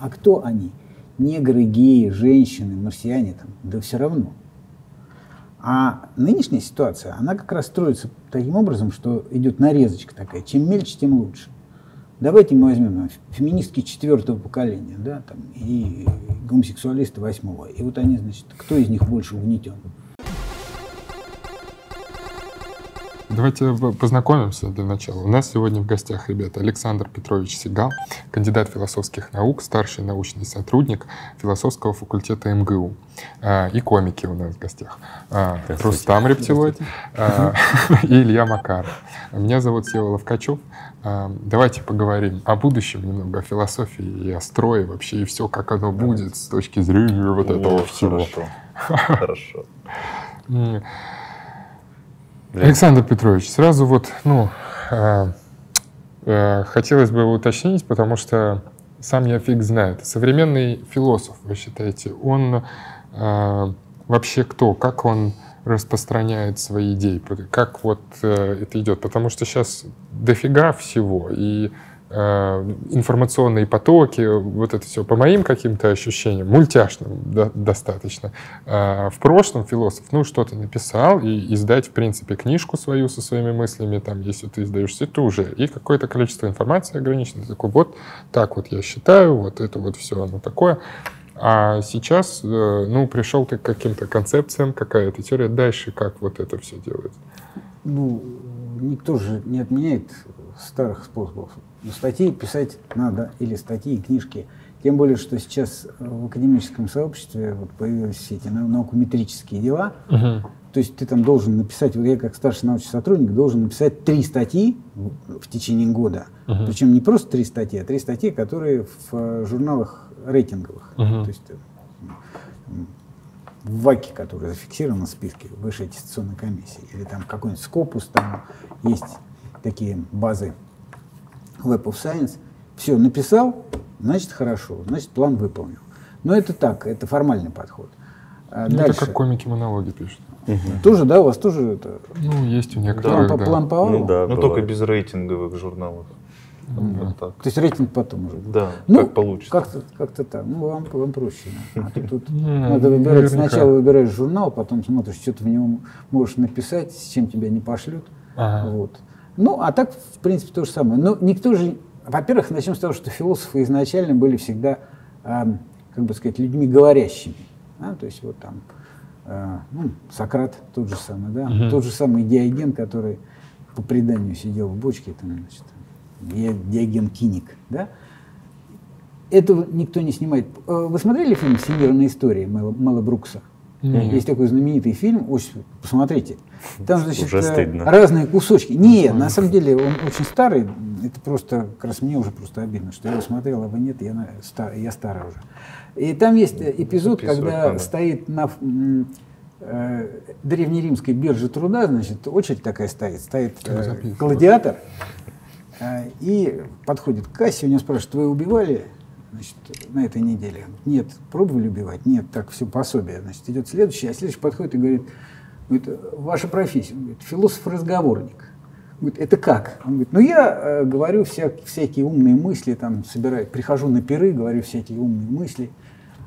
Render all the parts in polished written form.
А кто они? Негры, геи, женщины, марсиане, там, да все равно. А нынешняя ситуация, она как раз строится таким образом, что идет нарезочка такая. Чем мельче, тем лучше. Давайте мы возьмем там, феминистки 4-го поколения, да, там, и гомосексуалисты 8-го. И вот они, значит, кто из них больше угнетен? Давайте познакомимся для начала. У нас сегодня в гостях, ребята, Александр Петрович Сегал, кандидат философских наук, старший научный сотрудник философского факультета МГУ. И комики у нас в гостях. Рустам Рептилойд и Илья Макаров. Меня зовут Сева Ловкачев. Давайте поговорим о будущем немного, о философии и о строе вообще, и все, как оно будет с точки зрения вот этого всего. Хорошо. Александр Петрович, сразу вот, хотелось бы уточнить, потому что сам я фиг знает. Современный философ, вы считаете, он вообще кто? Как он распространяет свои идеи? Как вот это идет? Потому что сейчас дофига всего, и информационные потоки, вот это все, по моим каким-то ощущениям, мультяшным достаточно. В прошлом философ, что-то написал, и издать, в принципе, книжку свою со своими мыслями, там, если ты издаешься, это уже, и какое-то количество информации ограничено, такой, вот так вот я считаю, вот это вот все оно такое. А сейчас, пришел ты к каким-то концепциям, какая-то теория, дальше как вот это все делается? Никто же не отменяет старых способов. Но статьи писать надо, или статьи и книжки. Тем более, что сейчас в академическом сообществе вот появились все эти наукометрические дела. То есть ты там должен написать, вот я как старший научный сотрудник должен написать 3 статьи в течение года. Причем не просто 3 статьи, а 3 статьи, которые в журналах рейтинговых. То есть в ВАКе, который зафиксирован в списке Высшей аттестационной комиссии. Или там какой-нибудь Скопус, там есть такие базы. Web of Science, все, написал, значит, хорошо, значит, план выполнил. Но это так, это формальный подход. Дальше. Это как комики монологи пишут. Тоже, да, у вас тоже это... есть у некоторых, план по авару? Да, только без рейтинговых журналов. То есть рейтинг потом уже? Да, как получится. Как-то так, вам проще. А тут надо выбирать, сначала выбираешь журнал, потом смотришь, что-то в него можешь написать, с чем тебя не пошлют. А так, в принципе, то же самое. Но никто же... Во-первых, начнем с того, что философы изначально были всегда, людьми говорящими. То есть вот там Сократ тот же самый, да? Тот же самый Диоген, который по преданию сидел в бочке, там, значит, Диоген Киник, да? Этого никто не снимает. Вы смотрели фильм «Всемирная история» Мэла Брукса? Есть такой знаменитый фильм, посмотрите. Там, значит, разные кусочки. На самом деле он очень старый. Это просто, как раз мне уже просто обидно, что я его смотрел, а вы нет, я старый уже. И там есть эпизод, когда стоит на древнеримской бирже труда, значит, очередь такая стоит гладиатор, и подходит к кассе, у него спрашивают, вы убивали? Значит, на этой неделе. Нет, пробовали убивать? Нет, так, все пособие. Значит, идет следующий, а следующий подходит и говорит, ваша профессия. Он говорит, философ-разговорник. Говорит, это как? Он говорит, я говорю всякие умные мысли, там, прихожу на пиры, говорю всякие умные мысли.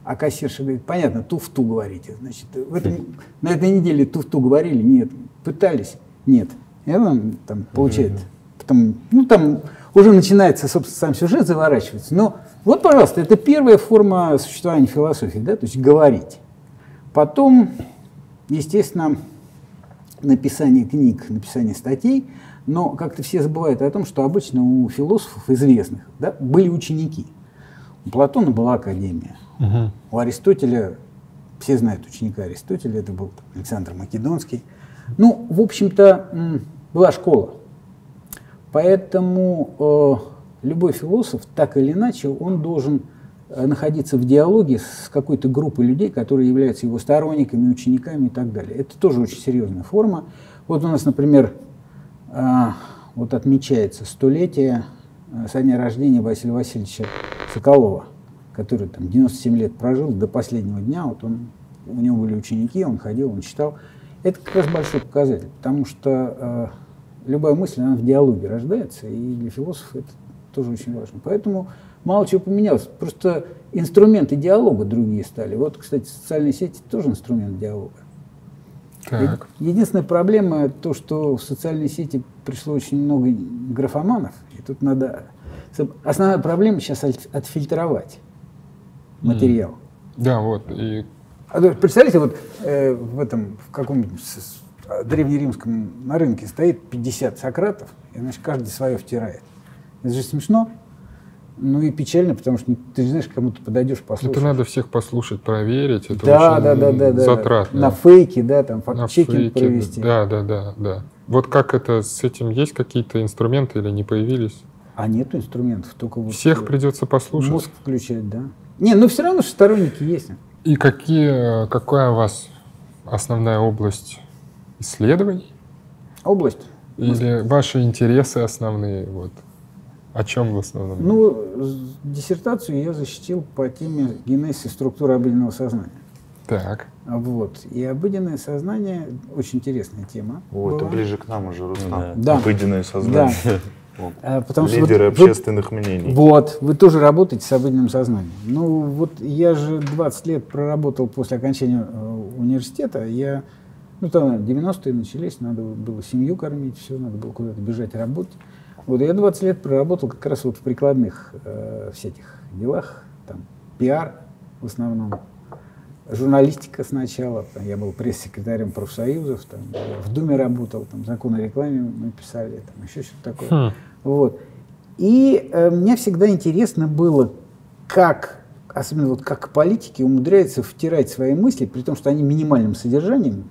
А кассирша говорит, понятно, туфту говорите. Значит, на этой неделе туфту говорили? Нет. Пытались? Нет. И она там получает. Потом, уже начинается, собственно, сам сюжет заворачивается. Но вот, пожалуйста, это первая форма существования философии, да, то есть говорить. Потом, естественно, написание книг, написание статей, но как-то все забывают о том, что обычно у философов известных, да, были ученики. У Платона была академия, у Аристотеля, все знают ученика Аристотеля, это был Александр Македонский. В общем-то, была школа. Поэтому любой философ, так или иначе, он должен находиться в диалоге с какой-то группой людей, которые являются его сторонниками, учениками и так далее. Это тоже очень серьезная форма. Вот у нас, например, отмечается 100-летие со дня рождения Василия Васильевича Соколова, который там 97 лет прожил до последнего дня. У него были ученики, он ходил, он читал. Это как раз большой показатель, потому что любая мысль, она в диалоге рождается, и для философа это тоже очень важно. Поэтому мало чего поменялось. Просто инструменты диалога другие стали. Вот, кстати, социальные сети тоже инструмент диалога. Так. Единственная проблема – то, что в социальные сети пришло очень много графоманов. И тут надо… Основная проблема сейчас отфильтровать материал. Да, вот. И... Представляете, вот в каком-нибудь древнеримском на рынке стоит 50 Сократов, и, значит, каждый свое втирает. Это же смешно. Ну и печально, потому что ты же знаешь, кому-то подойдешь, послушаешь. Это надо всех послушать, проверить. Это да, очень затратно. На фейки, да, там факт-чекинг провести. Да. Вот как это с этим, есть какие-то инструменты или не появились? А нет инструментов, только вот всех придется послушать. Мозг включать, да. Не, ну все равно сторонники есть. И какая у вас основная область исследований? Область. Или ваши интересы основные? Вот. О чем в основном? Ну, диссертацию я защитил по теме генез и структуры обыденного сознания. Так. Вот. И обыденное сознание — очень интересная тема. Вот, это ближе к нам уже, Рустам. Да. Обыденное сознание. Да. Вот. Потому лидеры общественных мнений. Вот, вы тоже работаете с обыденным сознанием. Ну, вот я же 20 лет проработал после окончания университета. Я, ну, там 90-е начались, надо было семью кормить, все, надо было куда-то бежать работать. Вот я 20 лет проработал как раз вот в прикладных всяких делах, там, пиар в основном, журналистика сначала, там, я был пресс-секретарем профсоюзов, там, в Думе работал, там, закон о рекламе мы писали, там, еще что-то такое. Вот. И мне всегда интересно было, как, особенно вот как политики умудряются втирать свои мысли, при том, что они минимальным содержанием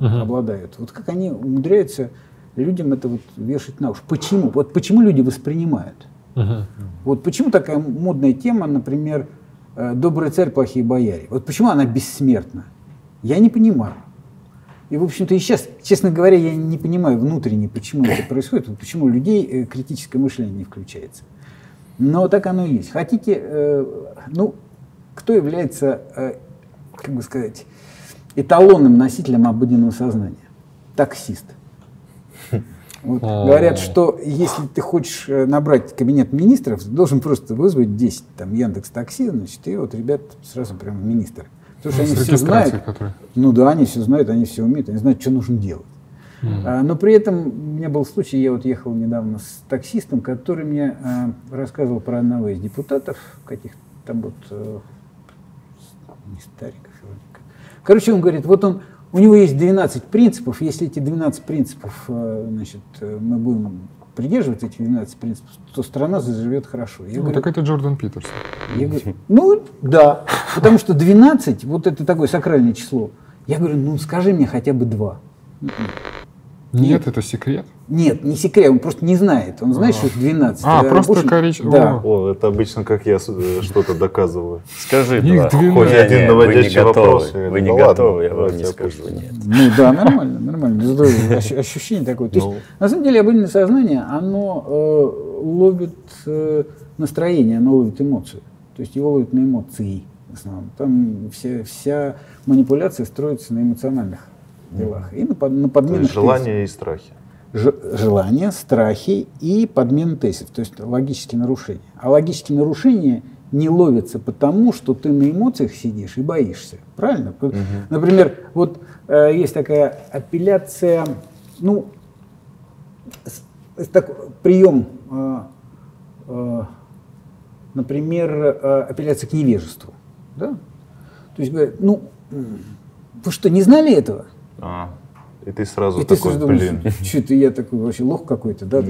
обладают, вот как они умудряются... Людям это вот вешать на уши. Почему? Вот почему люди воспринимают? Вот почему такая модная тема, например, «Добрый царь, плохие бояре». Вот почему она бессмертна? Я не понимаю. И, в общем-то, и сейчас, честно говоря, я не понимаю внутренне, почему это происходит, вот почему у людей критическое мышление не включается. Но так оно и есть. Хотите, ну, кто является, как бы сказать, эталонным носителем обыденного сознания? Таксист. Вот. Говорят, что если ты хочешь набрать кабинет министров, ты должен просто вызвать 10 там Яндекс.Такси, значит, и вот ребят сразу прямо в министр. Потому что они все знают. Ну да, они все знают, они все умеют, они знают, что нужно делать. Но при этом у меня был случай, я вот ехал недавно с таксистом, который мне рассказывал про одного из депутатов, каких-то там вот, не стариков, короче, он говорит, вот он, у него есть 12 принципов, если эти 12 принципов, значит, мы будем придерживаться этих 12 принципов, то страна заживет хорошо. Я говорю, так это Джордан Питерсон. Я говорю, ну да, потому что 12, вот это такое сакральное число. Я говорю, ну скажи мне хотя бы 2. Нет, это секрет? Нет, не секрет, он просто не знает. Он знает, что это 12. А, просто коричневый. Да. О, это обычно как я что-то доказываю. Скажи, да. Хоть один наводящий вопрос. Вы не готовы, я вам не скажу. Ну да, нормально, нормально. Ощущение такое. То есть, на самом деле, обыденное сознание, оно ловит настроение, оно ловит эмоцию. То есть его ловят на эмоции в основном. Там вся манипуляция строится на эмоциональных делах. И на подменах желания и страхи. Желания, страхи и подмена тезисов, то есть логические нарушения. А логические нарушения не ловятся потому, что ты на эмоциях сидишь и боишься. Правильно? Например, вот есть такая апелляция, ну, прием, например, апелляция к невежеству. Да? То есть говорят, ну, вы что, не знали этого? И ты сразу и такой, ты сразу блин. Что это я такой вообще лох какой-то, да?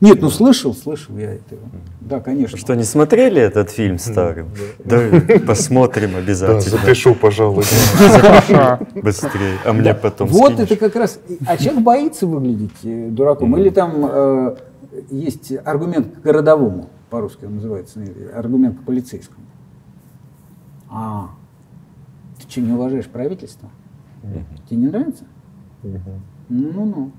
Нет, ну слышал я это. Да, конечно. Что, не смотрели этот фильм старым? Да, посмотрим обязательно. Запишу, пожалуй. Быстрее, а мне потом скинешь. Вот это как раз... А человек боится выглядеть дураком. Или там есть аргумент к городовому, по-русски он называется, аргумент к полицейскому. А, ты что, не уважаешь правительство? Тебе не нравится? Ну-ну.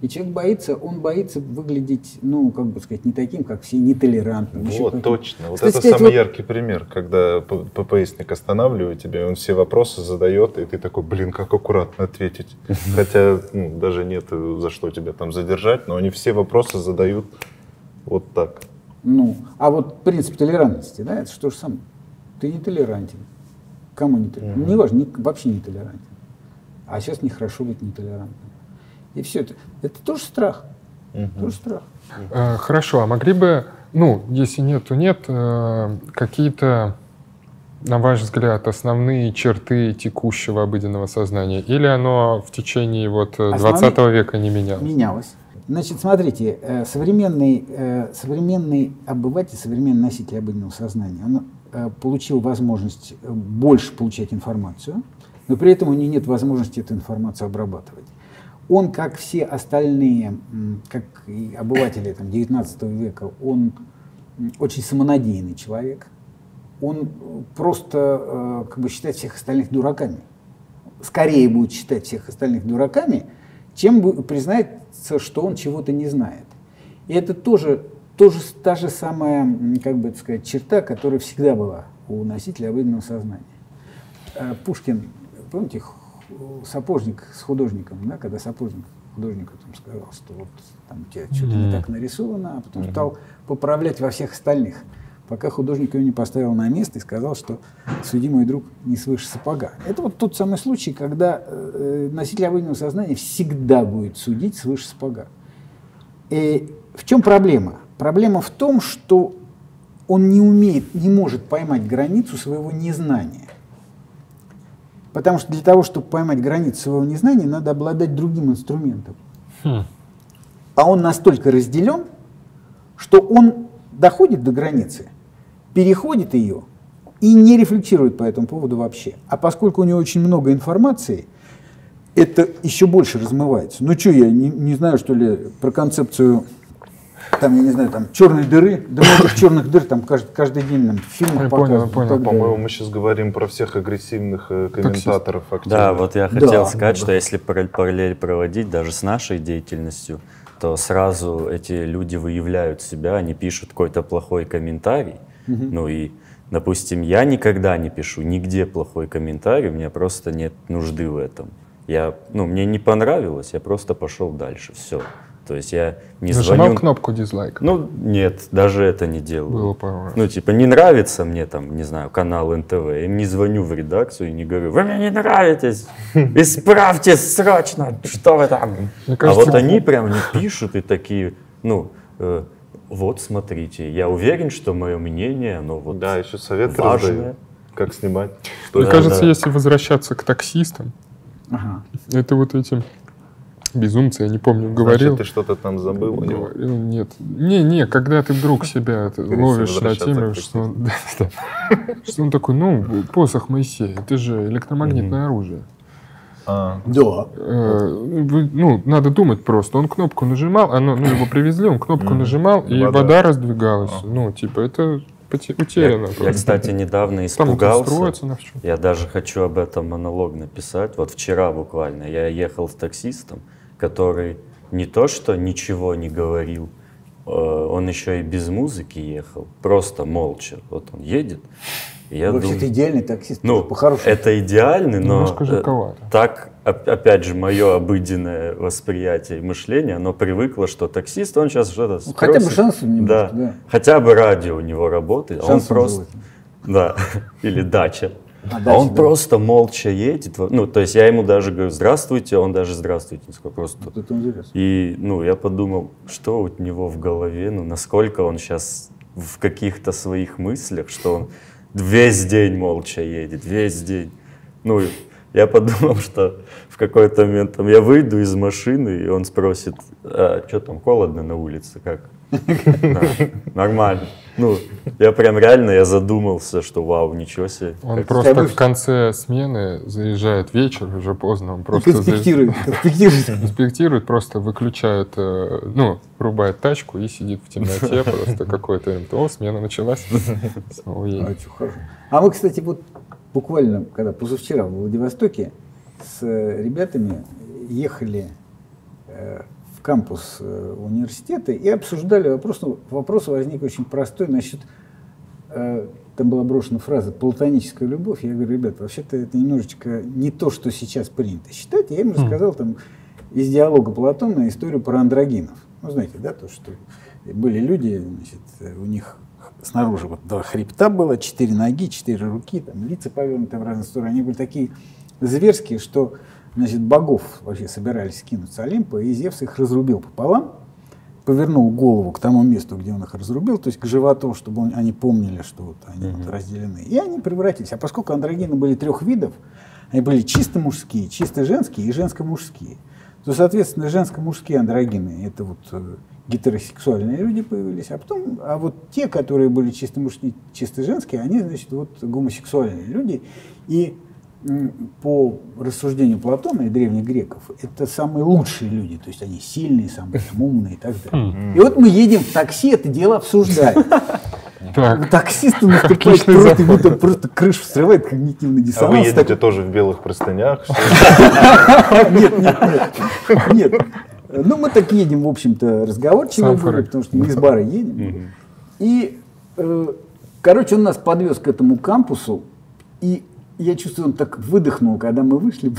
И человек боится, он боится выглядеть, ну, как бы сказать, не таким, как все, нетолерантным. Вот, точно. Вот это самый яркий пример, когда ППСник останавливает тебя, и он все вопросы задает, и ты такой, блин, как аккуратно ответить. Хотя, ну, даже нет за что тебя там задержать, но они все вопросы задают вот так. Ну, а вот принцип толерантности, да, это что же самое? Ты не толерантен. Кому не толерантен? Mm-hmm. Не важно, вообще не толерантен. А сейчас нехорошо быть нетолерантным. И все это тоже страх. Mm-hmm. Тоже страх. Mm-hmm. Хорошо, а могли бы, ну, если нет, то нет, какие-то, на ваш взгляд, основные черты текущего обыденного сознания? Или оно в течение вот 20 века не менялось? Менялось. Значит, смотрите, современный обыватель, современный носитель обыденного сознания, он получил возможность больше получать информацию, но при этом у него нет возможности эту информацию обрабатывать. Он, как все остальные, как и обыватели там, 19 века, он очень самонадеянный человек. Он просто как бы считает всех остальных дураками. Скорее будет считать всех остальных дураками, чем признается, что он чего-то не знает. И это тоже та же самая, как бы сказать, черта, которая всегда была у носителя обыденного сознания. Пушкин, помните, сапожник с художником, да, когда сапожник художнику там сказал, что вот там у тебя что-то не так нарисовано, а потом стал поправлять во всех остальных, пока художник ее не поставил на место и сказал, что «суди, мой друг, не свыше сапога». Это вот тот самый случай, когда носитель обыденного сознания всегда будет судить свыше сапога. И в чем проблема? Проблема в том, что он не может поймать границу своего незнания. Потому что для того, чтобы поймать границу своего незнания, надо обладать другим инструментом. А он настолько разделен, что он доходит до границы, переходит ее и не рефлексирует по этому поводу вообще. А поскольку у него очень много информации, это еще больше размывается. Ну что, я не знаю, что ли, про концепцию там, я не знаю, там, черной дыры, да, этих черных дыр там каждый день нам в фильмах показывают. По-моему, мы сейчас говорим про всех агрессивных комментаторов. Да, вот я хотел сказать, что если параллель проводить даже с нашей деятельностью, то сразу эти люди выявляют себя, они пишут какой-то плохой комментарий. Ну и, допустим, я никогда не пишу нигде плохой комментарий, у меня просто нет нужды в этом. Мне не понравилось, я просто пошел дальше, все. То есть я не звоню... Нажимал кнопку дизлайк? Ну, нет, даже это не делаю. Было пару раз. Ну, типа, не нравится мне там, не знаю, канал НТВ, я им не звоню в редакцию и не говорю, вы мне не нравитесь, исправьте срочно, что вы там. А вот они прям не пишут и такие, ну... вот, смотрите, я уверен, что мое мнение, оно вот важное. Да, еще советы раздают, как снимать. Мне кажется, если возвращаться к таксистам, это вот эти... Безумцы, я не помню, говорил. Значит, ты что-то там забыл? Говорил, нет. Не, когда ты вдруг себя ловишь на теме, что он такой, посох Моисея, это же электромагнитное оружие. Да. Надо думать просто. Он кнопку нажимал, его привезли, он кнопку нажимал, и вода раздвигалась. Ну, типа, это... Утеряно. Я, кстати, недавно испугался. Я даже хочу об этом монолог написать. Вот вчера буквально я ехал с таксистом, который не то что ничего не говорил, он еще и без музыки ехал, просто молча. Вот он едет. Вообще-то идеальный таксист. Ну, это идеальный, но так, опять же, мое обыденное восприятие и мышление, оно привыкло, что таксист, он сейчас что-то спросит. Хотя бы шансы немножко, да. Хотя бы радио у него работает, а он просто... Да, или дача. А он просто молча едет. Ну, то есть я ему даже говорю, здравствуйте, он даже здравствуйте. Просто. И, я подумал, что у него в голове, насколько он сейчас в каких-то своих мыслях, что он... Весь день молча едет, весь день. Я подумал, что в какой-то момент я выйду из машины, и он спросит, что там, холодно на улице, как? Нормально. Я прям реально, задумался, что вау, ничего себе. Он просто в конце смены заезжает вечер, уже поздно, он просто... Конспектирует, просто выключает, рубает тачку и сидит в темноте, просто какой-то МТО, смена началась. А мы, кстати, вот... Буквально, когда позавчера в Владивостоке с ребятами ехали в кампус университета и обсуждали вопрос. Вопрос возник очень простой насчет, там была брошена фраза «платоническая любовь». Я говорю, ребят, вообще-то это немножечко не то, что сейчас принято считать. Я им рассказал там из диалога Платона историю про андрогинов. Знаете, да, то, что Были люди, значит, у них снаружи вот два хребта было, 4 ноги, 4 руки, там, лица повернуты в разные стороны. Они были такие зверские, что, значит, богов вообще собирались скинуть с Олимпа, и Зевс их разрубил пополам, повернул голову к тому месту, где он их разрубил, то есть к животу, чтобы они помнили, что вот они вот разделены. И они превратились. А поскольку андрогены были 3 видов, они были чисто мужские, чисто женские и женско-мужские, то, соответственно, женско-мужские андрогены — это вот гетеросексуальные люди появились, а потом, а вот те, которые были чисто мужские, чисто женские, они, значит, вот гомосексуальные люди. И по рассуждению Платона и древних греков, это самые лучшие люди, то есть они сильные, самые умные и так далее. И вот мы едем в такси, это дело обсуждаем. Таксисту наступает просто крышу срывает когнитивный диссонанс. А вы едете тоже в белых простынях? Нет, нет, нет. Ну, мы так едем, в общем-то, разговорчиво, потому что мы из бара едем. И, короче, он нас подвез к этому кампусу, и я чувствую, он так выдохнул, когда мы вышли,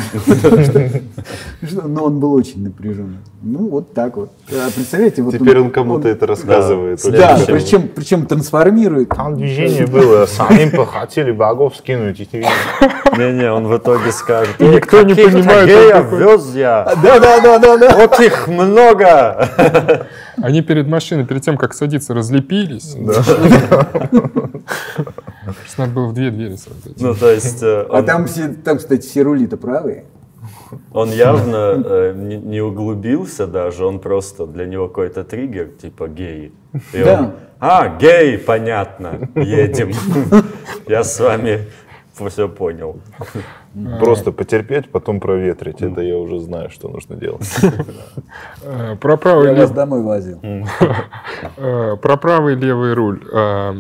но он был очень напряжен. Ну, вот так вот. Представляете, вот теперь он кому-то это рассказывает. Да, причем трансформирует. Там движение было, самим хотели богов скинуть. Не-не, он в итоге скажет. Никто не понимает. Геев вез я. Да-да-да-да. Вот их много. Они перед машиной, перед тем, как садиться, разлепились. Надо было в 2 двери сразу. Ну, то есть, он... А там, кстати, все рули-то правые. Он явно не углубился даже, он просто, для него какой-то триггер, типа геи. И да. Он, геи, понятно, едем. Я с вами все понял. Просто потерпеть, потом проветрить. Это я уже знаю, что нужно делать. Про правый я вас домой возил. Про правый и левый руль.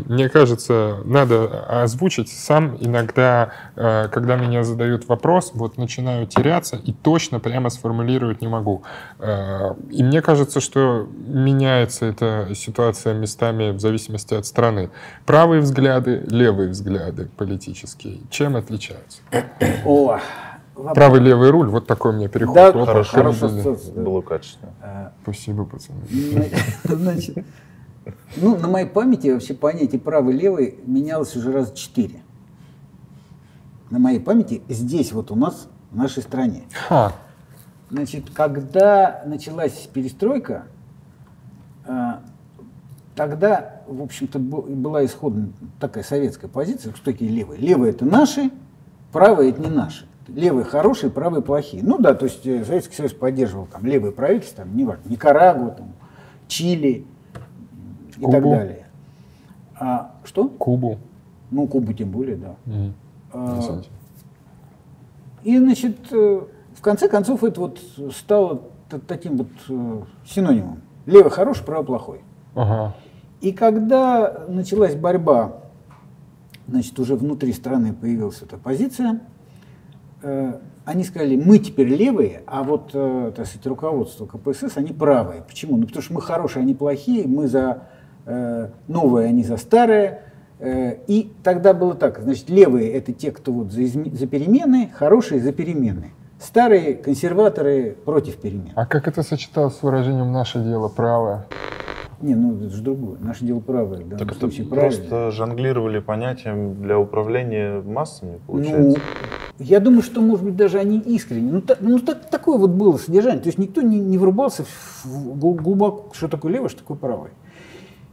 Мне кажется, надо озвучить сам иногда, когда меня задают вопрос, вот начинаю теряться и точно прямо сформулировать не могу. И мне кажется, что меняется эта ситуация местами в зависимости от страны. Правые взгляды, левые взгляды политические. Чем отличаются? О, правый-левый руль, вот такой у меня переход. Да, вот хорошо, было качественно. Спасибо, пацаны. Значит, ну, на моей памяти вообще понятие правый-левый менялось уже раз 4. На моей памяти здесь вот у нас, в нашей стране. Значит, когда началась перестройка, тогда, в общем-то, была исходная такая советская позиция, что такие левые. Левые — это наши. Правые — это не наши. Левые хорошие, правые плохие. Ну да, то есть Советский Союз поддерживал там левые правительства, там, неважно, Никарагу, там, Чили и Кубу. Так далее. А, что? Кубу. Ну, Кубу тем более, да. И, значит, в конце концов это вот стало таким вот синонимом. Левый хороший, правый плохой. И когда началась борьба, значит, уже внутри страны появилась эта позиция. Они сказали, мы теперь левые, а вот, так сказать, руководство КПСС, они правые. Почему? Ну, потому что мы хорошие, они плохие, мы за новые, они за старые. И тогда было так, значит, левые — это те, кто вот за перемены, хорошие — за перемены. Старые консерваторы против перемен. А как это сочеталось с выражением «наше дело правое»? Не, ну это же другое. Наше дело правое. Да, так это просто жонглировали понятием для управления массами, получается? Ну, я думаю, что, может быть, даже они искренне. Такое вот было содержание. То есть никто не врубался глубоко, что такое левое, что такое правое.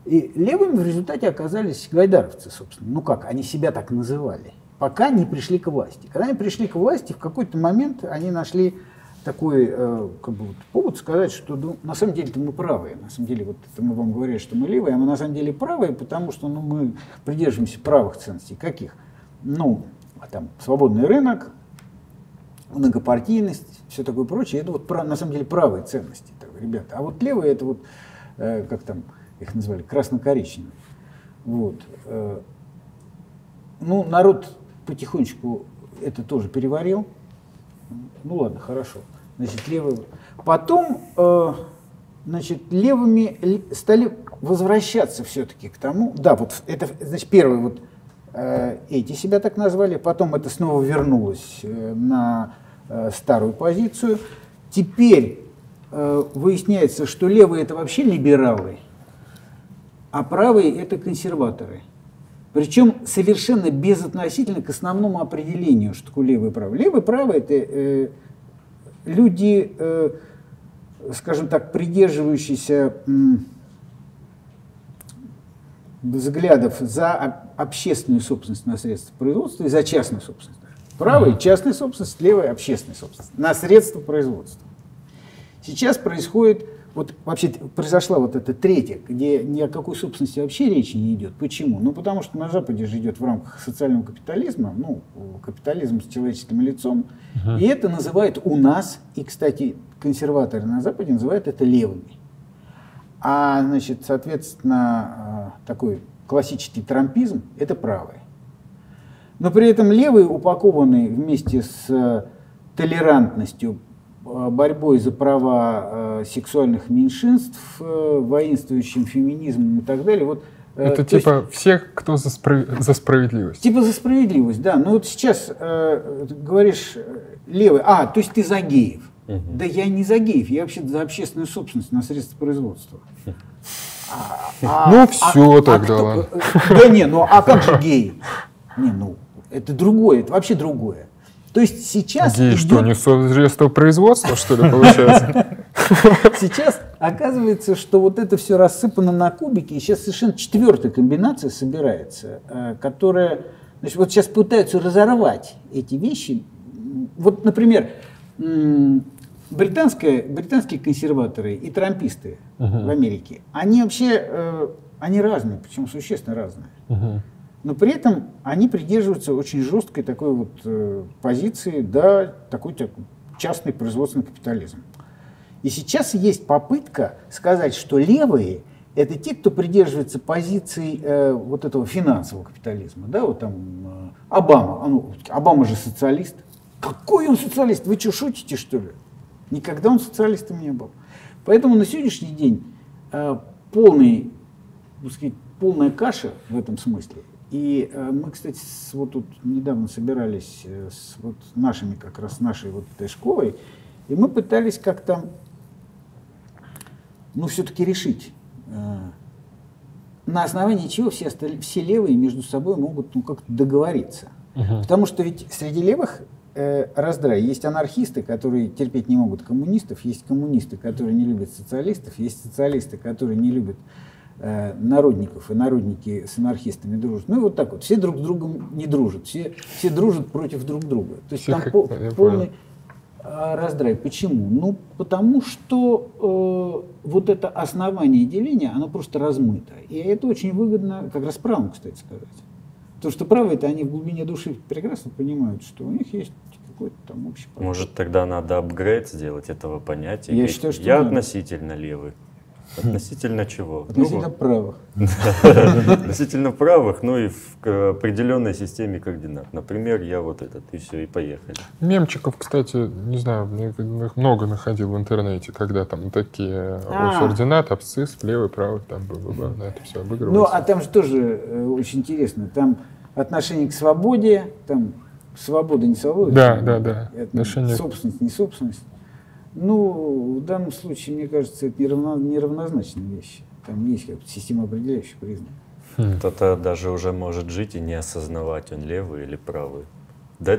И левыми в результате оказались гайдаровцы, собственно. Ну как, они себя так называли. Пока не пришли к власти. Когда они пришли к власти, в какой-то момент они нашли такой как бы, вот, повод сказать, что ну, на самом деле-то мы правые. На самом деле, вот это мы вам говорили, что мы левые, а мы на самом деле правые, потому что ну, мы придерживаемся правых ценностей. Каких? Ну, там, свободный рынок, многопартийность, все такое прочее. Это вот на самом деле правые ценности, так, ребята. А вот левые — это вот, как там их назвали, красно-коричневые. Вот. Ну, народ потихонечку это тоже переварил. Ну ладно, хорошо. Значит, левые. Потом, значит, левыми стали возвращаться все-таки к тому. Да, вот это, значит, первые вот эти себя так назвали. Потом это снова вернулось на старую позицию. Теперь выясняется, что левые — это вообще либералы, а правые – это консерваторы. Причем совершенно безотносительно к основному определению, что такое левый и правый. Левый и правый – это люди, скажем так, придерживающиеся взглядов за общественную собственность на средства производства и за частную собственность. Правая – частная собственность, левая – общественная собственность на средства производства. Сейчас происходит, вот вообще произошла вот эта третья, где ни о какой собственности вообще речи не идет. Почему? Ну, потому что на Западе же идет в рамках социального капитализма, ну, капитализм с человеческим лицом, и это называют у нас, и, кстати, консерваторы на Западе называют это левыми. А, значит, соответственно, такой классический трампизм – это правые. Но при этом левые, упакованные вместе с толерантностью, борьбой за права сексуальных меньшинств, воинствующим феминизмом и так далее. Вот, это типа есть, всех, кто за справедливость. Типа за справедливость, да. Ну вот сейчас говоришь левый, то есть ты за геев. Да я не за геев, я вообще за общественную собственность на средства производства. Тогда. Да не, ну а как же геи? Не, ну это другое, это вообще другое. То есть сейчас... Геи что, не средства производства, что ли, получается? Сейчас оказывается, что вот это все рассыпано на кубики, и сейчас совершенно четвертая комбинация собирается, которая... Значит, вот сейчас пытаются разорвать эти вещи. Вот, например, британские консерваторы и трамписты в Америке, они вообще разные, причем существенно разные. Но при этом они придерживаются очень жесткой такой вот позиции, да, такой частный производственный капитализм. И сейчас есть попытка сказать, что левые – это те, кто придерживается позиций вот этого финансового капитализма. Да, вот там Обама, Обама же социалист. Какой он социалист? Вы что, шутите, что ли? Никогда он социалистом не был. Поэтому на сегодняшний день полная каша в этом смысле. И мы, кстати, вот тут недавно собирались с вот нашими, как раз нашей вот этой школой, и мы пытались как-то, все-таки решить, на основании чего все левые между собой могут, как-то договориться. Потому что ведь среди левых раздрай. Есть анархисты, которые терпеть не могут коммунистов, есть коммунисты, которые не любят социалистов, есть социалисты, которые не любят народников, и народники с анархистами дружат. Ну и вот так вот. Все друг с другом не дружат. Все дружат против друг друга. То есть там полный раздрай. Почему? Ну, потому что вот это основание деления, оно просто размыто. И это очень выгодно, как раз правым, кстати сказать. Потому что правые-то они в глубине души прекрасно понимают, что у них есть какой-то там общий порядок. Может, тогда надо апгрейд сделать этого понятия? Я считаю, что я относительно левый. Относительно чего? Относительно правых. Относительно правых, ну и в определенной системе координат. Например, я вот этот, и все, и поехали. Мемчиков, кстати, не знаю, их много находил в интернете, когда там такие координат, абсцисс, левый, правый, там было, это все обыгрывалось. Ну, а там же тоже очень интересно, там отношение к свободе, там свобода, не свобода. Собственность, не собственность. Ну, в данном случае, мне кажется, это неравнозначные вещи. Там есть как-то система определяющих признаков. Кто-то даже уже может жить и не осознавать, он левый или правый. Да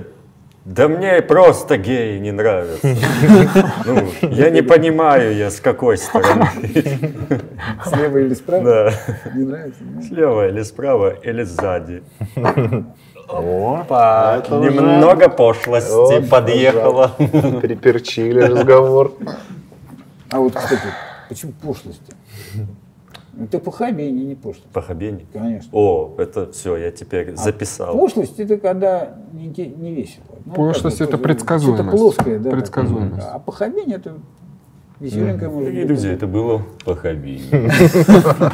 мне просто геи не нравятся. Я не понимаю, я с какой стороны. Слева или справа? Не нравится? Слева или справа, или сзади. Опа, немного пошлости подъехала. Приперчили разговор. А вот, кстати, почему пошлости? Это похабение, не пошлость. Похабение? Конечно. О, это все, я теперь записал. Пошлость — это когда не весело. Пошлость — это предсказуемость. Это плоское, да. Предсказуемость. А похабение — это веселенькое может быть. Друзья, это было похабение.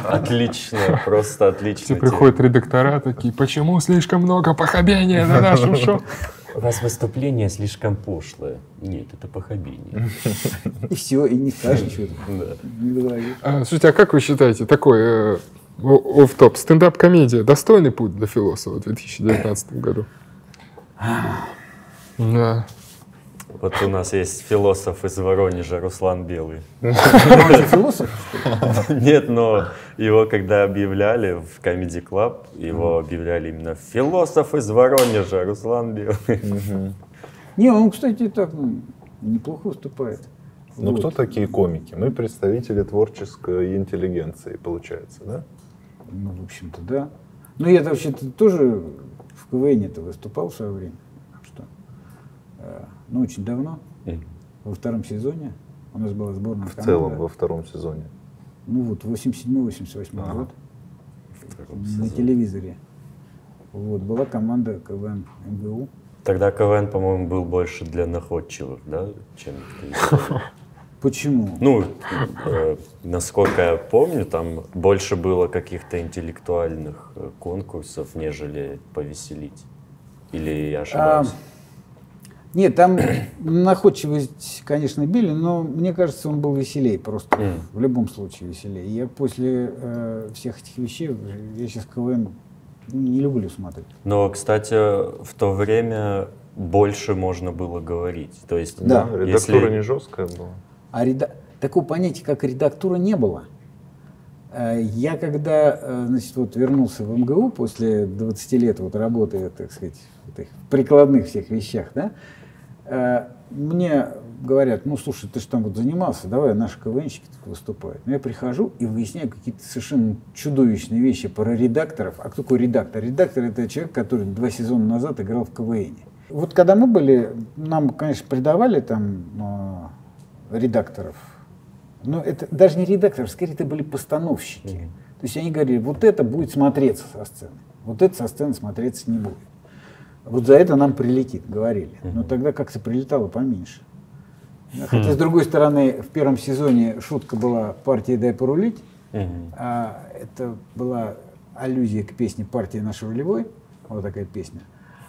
Отлично, просто отлично. Все приходят редактора такие, почему слишком много похабения на нашем шоу? У нас выступление слишком пошлое. Нет, это похабение. И все, и не скажешь что-то. Слушайте, а как вы считаете, такой офф-топ, стендап-комедия достойный путь для философа в 2019 году? Да. Вот у нас есть философ из Воронежа, Руслан Белый. Философ? Нет, но его когда объявляли в Comedy Club, его объявляли именно философ из Воронежа, Руслан Белый. Не, он, кстати, так неплохо выступает. Ну, кто такие комики? Мы представители творческой интеллигенции, получается, да? Ну, в общем-то, да. Ну, я вообще-то тоже в КВН-то выступал в свое время. Ну, очень давно, во втором сезоне, у нас была сборная команда. В целом, во втором сезоне? Ну вот, 87-88 год, на телевизоре. Вот, была команда КВН МГУ. Тогда КВН, по-моему, был больше для находчивых, да, чем... Почему? Ну, насколько я помню, там больше было каких-то интеллектуальных конкурсов, нежели повеселить. Или я ошибаюсь? Нет, там находчивость, конечно, били, но мне кажется, он был веселее просто, в любом случае веселее. Я после всех этих вещей, я сейчас КВН не люблю смотреть. Но, кстати, в то время больше можно было говорить. То есть, да, ну, редактура не жесткая была. Такого понятия, как редактура, не было. Я когда, значит, вот вернулся в МГУ после 20 лет вот работы, так сказать, в прикладных всех вещах, да, мне говорят: ну слушай, ты же там вот занимался, давай наши КВНщики выступают. Но я прихожу и выясняю какие-то совершенно чудовищные вещи про редакторов. А кто такой редактор? Редактор — это человек, который 2 сезона назад играл в КВН. Вот когда мы были, нам, конечно, придавали там редакторов. Но это даже не редакторы, скорее это были постановщики. То есть они говорили: вот это будет смотреться со сцены, вот это со сцены смотреться не будет. Вот за это нам прилетит, говорили. Но тогда как-то прилетало поменьше. Хотя, с другой стороны, в первом сезоне шутка была «Партия, дай порулить». А это была аллюзия к песне «Партия наша рулевой». Вот такая песня.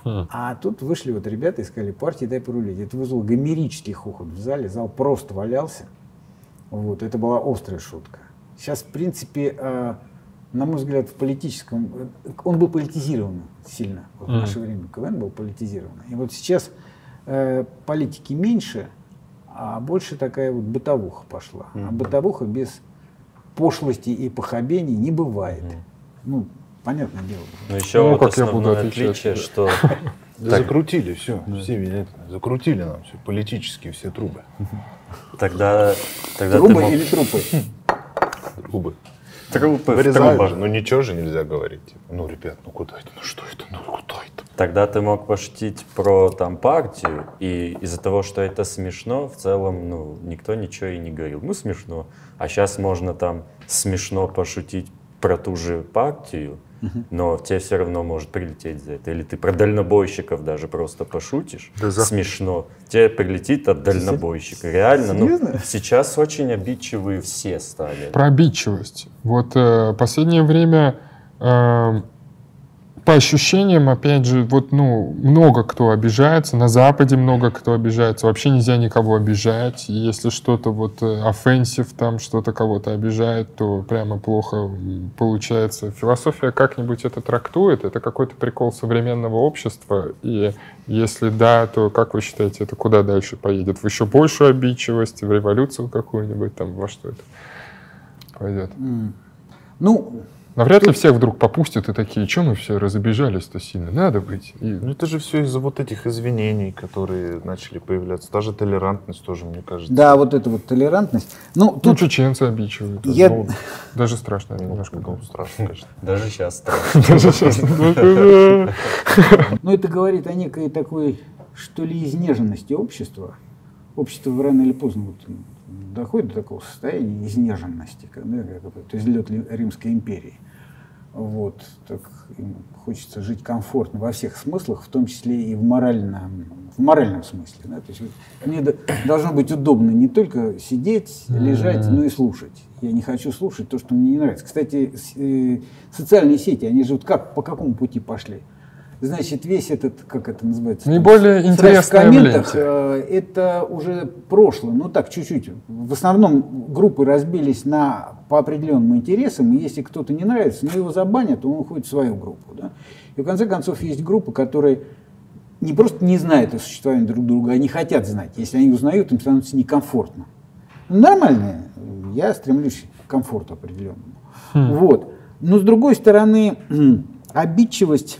А тут вышли вот ребята и сказали: «Партия, дай порулить». Это вызвало гомерический хохот в зале. Зал просто валялся. Вот, это была острая шутка. Сейчас, в принципе, на мой взгляд, в политическом... Он был политизирован сильно. Вот в наше время КВН был политизирован. И вот сейчас политики меньше, а больше такая вот бытовуха пошла. А бытовуха без пошлости и похабений не бывает. Ну, понятное дело. Но еще ну, вот основное отличие, что... Да закрутили все, все видят. Закрутили нам все, политические все трубы. Тогда трубы или трупы? Трубы. Трупы в трубах. Ну ничего же нельзя говорить. Ну, ребят, ну куда это? Ну что это? Ну куда это? Тогда ты мог пошутить про там партию, и из-за того, что это смешно, в целом, ну, никто ничего и не говорил. Ну, смешно. А сейчас можно там смешно пошутить про ту же партию, но тебе все равно может прилететь за это. Или ты про дальнобойщиков даже просто пошутишь, да, смешно, тебе прилетит от дальнобойщика. Реально, ну, сейчас очень обидчивые все стали. Про обидчивость. Вот последнее время, по ощущениям, опять же, вот, ну, много кто обижается, на Западе много кто обижается, вообще нельзя никого обижать. Если что-то вот офенсив, там что-то кого-то обижает, то прямо плохо получается. Философия как-нибудь это трактует? Это какой-то прикол современного общества? И если да, то как вы считаете, это куда дальше поедет? В еще большую обидчивость, в революцию какую-нибудь, там, во что это пойдет? Ну... Навряд ли всех вдруг попустят и такие: чем мы все разобижались-то сильно, надо быть. И... Ну это же все из-за вот этих извинений, которые начали появляться. Та же толерантность тоже, мне кажется. Да, вот эта вот толерантность. Ну, тут... ну чеченцы обидчивают. Я... Ну, даже страшно. Немножко было страшно, конечно. Даже сейчас страшно. Даже сейчас. Ну это говорит о некой такой, что ли, изнеженности общества. Общество рано или поздно доходит до такого состояния изнеженности, когда какой-то излет Римской империи. Вот, так им хочется жить комфортно во всех смыслах, в том числе и в моральном смысле. Да? То есть, вот, мне должно быть удобно не только сидеть, лежать, но и слушать. Я не хочу слушать то, что мне не нравится. Кстати, социальные сети, они же вот как, по какому пути пошли? Значит, весь этот, как это называется, наиболее интересное в комментах, это уже прошлое, ну так, чуть-чуть. В основном группы разбились по определенным интересам, и если кто-то не нравится, но его забанят, он уходит в свою группу. Да? И в конце концов есть группы, которые не просто не знают о существовании друг друга, а не хотят знать. Если они узнают, им становится некомфортно. Нормально, я стремлюсь к комфорту определенному. Вот. Но с другой стороны, обидчивость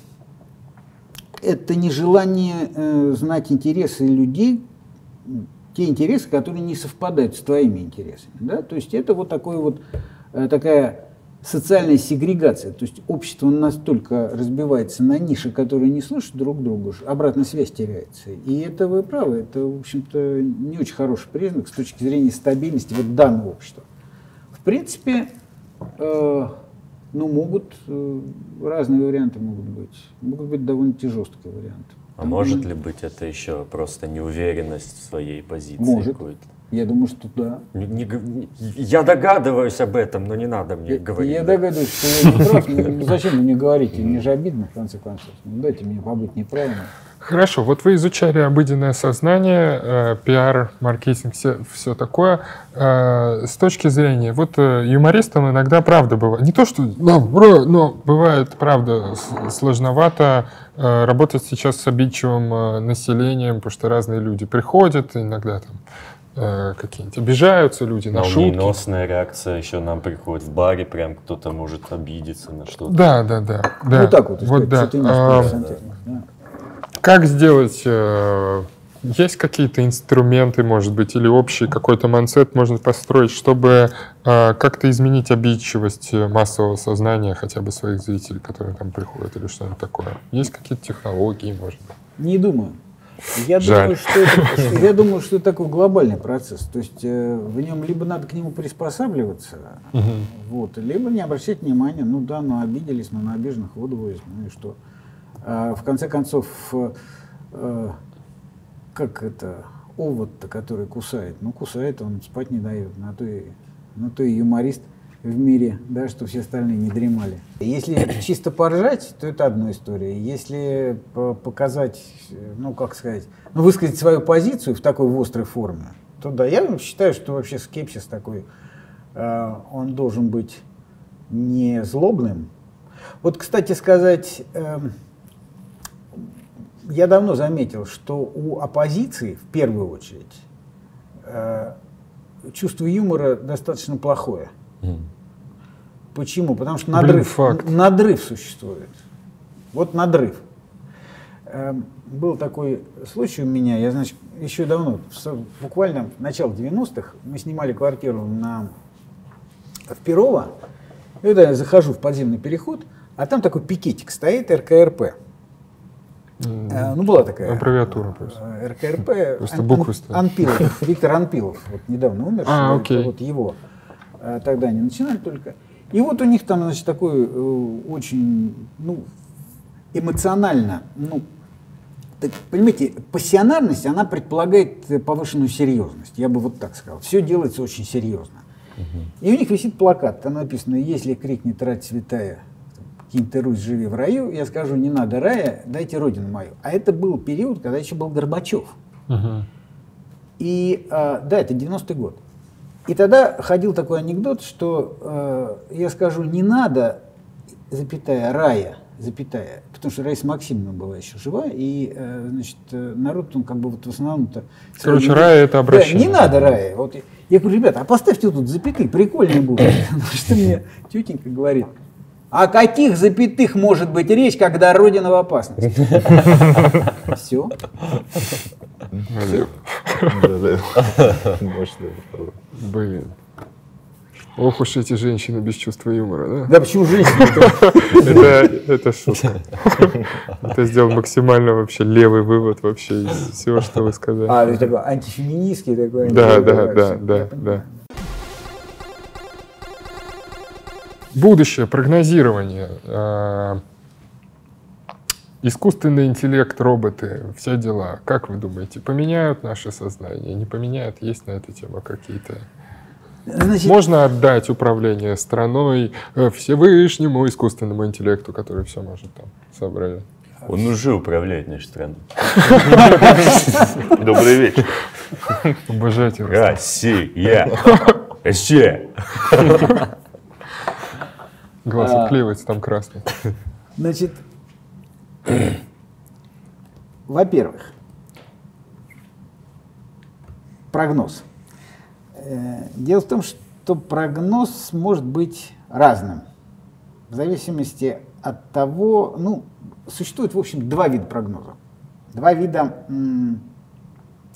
– это нежелание знать интересы людей, те интересы, которые не совпадают с твоими интересами. Да? То есть это вот, такая социальная сегрегация. То есть общество настолько разбивается на ниши, которые не слышат друг друга, обратная связь теряется. И это вы правы, это, в общем-то, не очень хороший признак с точки зрения стабильности вот данного общества. В принципе, разные варианты могут быть. Могут быть довольно-таки жесткие варианты. А может ли быть это еще просто неуверенность в своей позиции? Может. Я думаю, что да. Я догадываюсь об этом, но не надо мне говорить. Я догадываюсь, что я не прав. Зачем мне говорить? Мне же обидно, в конце концов. Дайте мне побыть неправильно. Хорошо, вот вы изучали обыденное сознание, пиар, маркетинг, все такое. С точки зрения, вот юмористам иногда правда бывает. Не то, что, но бывает правда сложновато работать сейчас с обидчивым населением, потому что разные люди приходят, иногда там какие-нибудь обижаются люди на шутки. Молниеносная реакция еще нам приходит в баре, прям кто-то может обидеться на что-то. Да. Ну так вот, как сделать, есть какие-то инструменты, может быть, или общий какой-то мансет можно построить, чтобы как-то изменить обидчивость массового сознания хотя бы своих зрителей, которые там приходят, или что-нибудь такое? Есть какие-то технологии, может быть? Не думаю. Я думаю, что это такой глобальный процесс. То есть в нем либо надо к нему приспосабливаться, либо не обращать внимания, ну обиделись, но на обиженных воду вывезли, ну и что. В конце концов, как это, овод-то, который кусает? Ну, кусает, он спать не дает. На то и юморист в мире, да, что все остальные не дремали. Если чисто поржать, то это одна история. Если показать, высказать свою позицию в такой острой форме, то да, я считаю, что вообще скепсис такой, он должен быть не злобным. Вот, кстати сказать, я давно заметил, что у оппозиции, в первую очередь, чувство юмора достаточно плохое. Почему? Потому что надрыв существует. Вот надрыв. Был такой случай у меня, я, еще давно, буквально в начале 90-х, мы снимали квартиру в Перово, и вот я захожу в подземный переход, а там такой пикетик стоит, РКРП. Ну, была такая аббревиатура просто. РКРП. Просто буквы стоят. Анпилов, Виктор Анпилов, вот недавно умер, вот его. Тогда они начинали только. И вот у них там, такой очень, эмоционально, так, понимаете, пассионарность, она предполагает повышенную серьезность. Я бы вот так сказал. Все делается очень серьезно. И у них висит плакат, там написано: если крикнет «Рать святая, кинь-то Русь, живи в раю», я скажу: не надо рая, дайте родину мою. А это был период, когда еще был Горбачев. И да, это 90-й год. И тогда ходил такой анекдот, что я скажу: не надо, запятая, рая, запятая, потому что Раиса Максимовна была еще жива, и народ, он в основном-то... Короче, рая — это обращение. Да, не надо рая. Вот я говорю: ребята, а поставьте тут запятые, прикольно будет. Что мне тетенька говорит: о каких запятых может быть речь, когда родина в опасности? Все. Блин. Ох уж эти женщины без чувства юмора, да? Да почему женщины? Это шутка. Это сделал максимально вообще левый вывод вообще из всего, что вы сказали. А, это такой антифеминистский такой. Да. Будущее, прогнозирование. Искусственный интеллект, роботы, все дела. Как вы думаете, поменяют наше сознание, не поменяют? Есть на эту тему какие-то? Можно отдать управление страной Всевышнему искусственному интеллекту, который все может там собрать? Он уже управляет нашей страной. Добрый вечер. Обожайте. Россия. Россия. Глаз отклеивается, там красный. Во-первых, прогноз. Дело в том, что прогноз может быть разным, в зависимости от того, ну, существует, в общем, два вида прогноза, два вида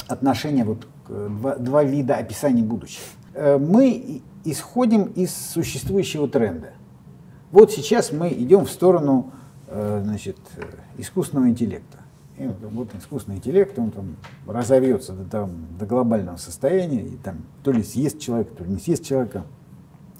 отношения, вот, два вида описания будущего. Мы исходим из существующего тренда. Вот сейчас мы идем в сторону, значит, искусственного интеллекта. И вот искусственный интеллект, он там разовьется до глобального состояния, и там то ли съест человека, то ли не съест человека.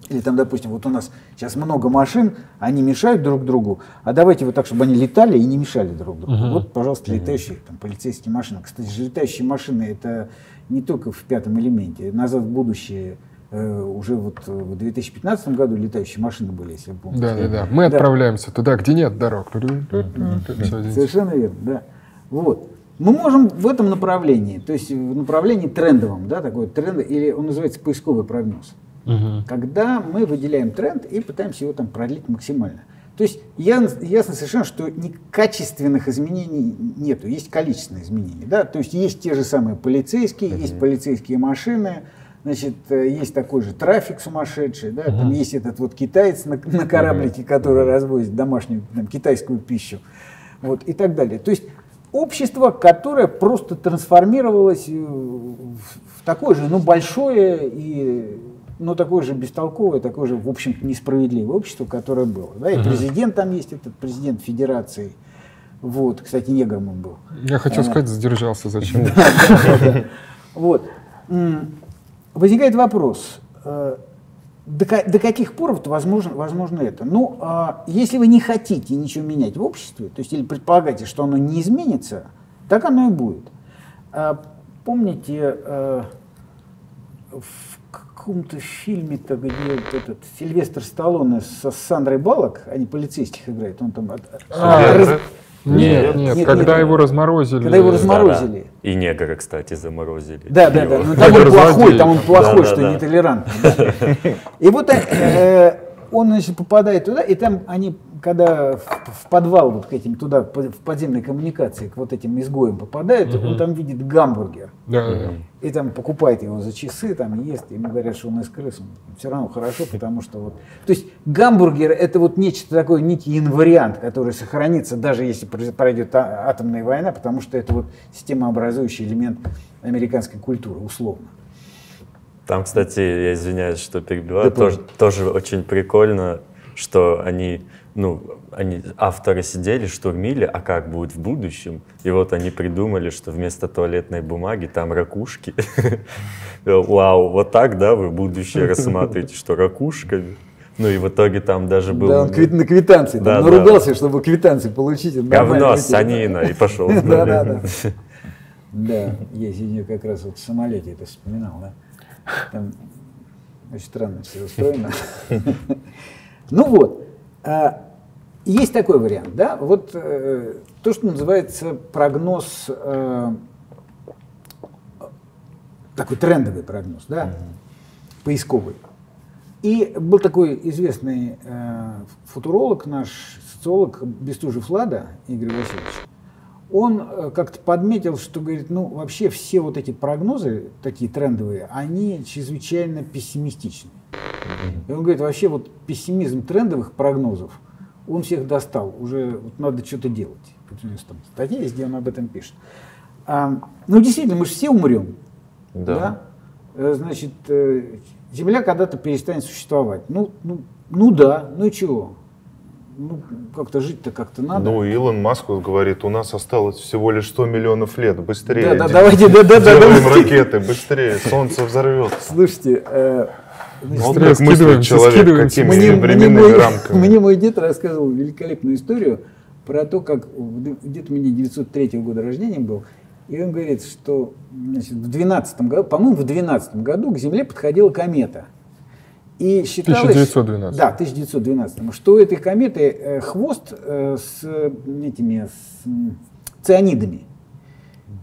Или там, допустим, вот у нас сейчас много машин, они мешают друг другу, а давайте вот так, чтобы они летали и не мешали друг другу. Вот, пожалуйста, летающие там, полицейские машины. Кстати, летающие машины — это не только в «Пятом элементе». «Назад в будущее» уже вот в 2015 году летающие машины были, если я помню. Да. Мы отправляемся туда, где нет дорог. Совершенно верно, да. Вот. Мы можем в этом направлении, то есть в направлении трендовом, да, такой тренд, или он называется поисковый прогноз, когда мы выделяем тренд и пытаемся его там продлить максимально. То есть ясно совершенно, что качественных изменений нету, есть количественные изменения, да, то есть есть те же самые полицейские, есть полицейские машины, значит, есть такой же трафик сумасшедший, да, там есть этот вот китаец на кораблике, который развозит домашнюю там, китайскую пищу, вот, и так далее. То есть общество, которое просто трансформировалось в такое же, ну, большое и, ну, такое же бестолковое, такое же, в общем-то, несправедливое общество, которое было. Да? И президент там есть, этот президент федерации. Вот, кстати, негром он был. Я хочу сказать, задержался зачем. Вот. Возникает вопрос, до каких пор возможно это? Ну, если вы не хотите ничего менять в обществе, то есть или предполагаете, что оно не изменится, так оно и будет. Помните, в каком-то фильме-то, где этот Сильвестр Сталлоне со Сандрой Баллок, они полицейских играют, он там... Нет, когда его разморозили. Когда его разморозили. И негра, кстати, заморозили. Да. Ну, там он плохой, что нетолерантный. И вот он, значит, попадает туда, и там они, когда в подвал вот к этим, туда, в подземной коммуникации, к вот этим изгоям попадают, он там видит гамбургер. И там покупает его за часы, там ест, ему говорят, что он из крыс, все равно хорошо, потому что вот... То есть гамбургер — это вот нечто такое, некий инвариант, который сохранится, даже если пройдет атомная война, потому что это вот системообразующий элемент американской культуры, условно. Там, кстати, я извиняюсь, что перебиваю, тоже очень прикольно, что они авторы сидели, штурмили, а как будет в будущем, и вот они придумали, что вместо туалетной бумаги там ракушки. Вау, вот так, да, вы будущее рассматриваете, что ракушками. Ну и в итоге там даже был... Да, он на квитанции, там наругался, чтобы квитанции получить. Говно, санина, и пошел. Да, я сегодня как раз в самолете это вспоминал, да. Там очень странно все устроено. Ну вот, есть такой вариант, да, вот то, что называется прогноз, такой трендовый прогноз, да, поисковый. И был такой известный футуролог наш, социолог Бестужев-Лада Игорь Васильевич. Он как-то подметил, что, говорит, ну, вообще все вот эти прогнозы, такие трендовые, они чрезвычайно пессимистичны. И он говорит, вообще вот пессимизм трендовых прогнозов, он всех достал, уже вот надо что-то делать. У него там статья есть, где он об этом пишет. Ну, действительно, мы же все умрем. Да? Значит, Земля когда-то перестанет существовать. Ну, и чего? Ну, как-то жить-то как-то надо. Ну, Илон Маск говорит, у нас осталось всего лишь 100 миллионов лет, быстрее. Давайте делаем ракеты, быстрее, солнце взорвется. Слушайте, вот как мыслит человек, какими временными рамками. Мне мой дед рассказывал великолепную историю про то, как дед у меня 1903 года рождения был, и он говорит, что, значит, в 12 году к Земле подходила комета. И считалось, 1912. Да, 1912. Что у этой кометы хвост с цианидами.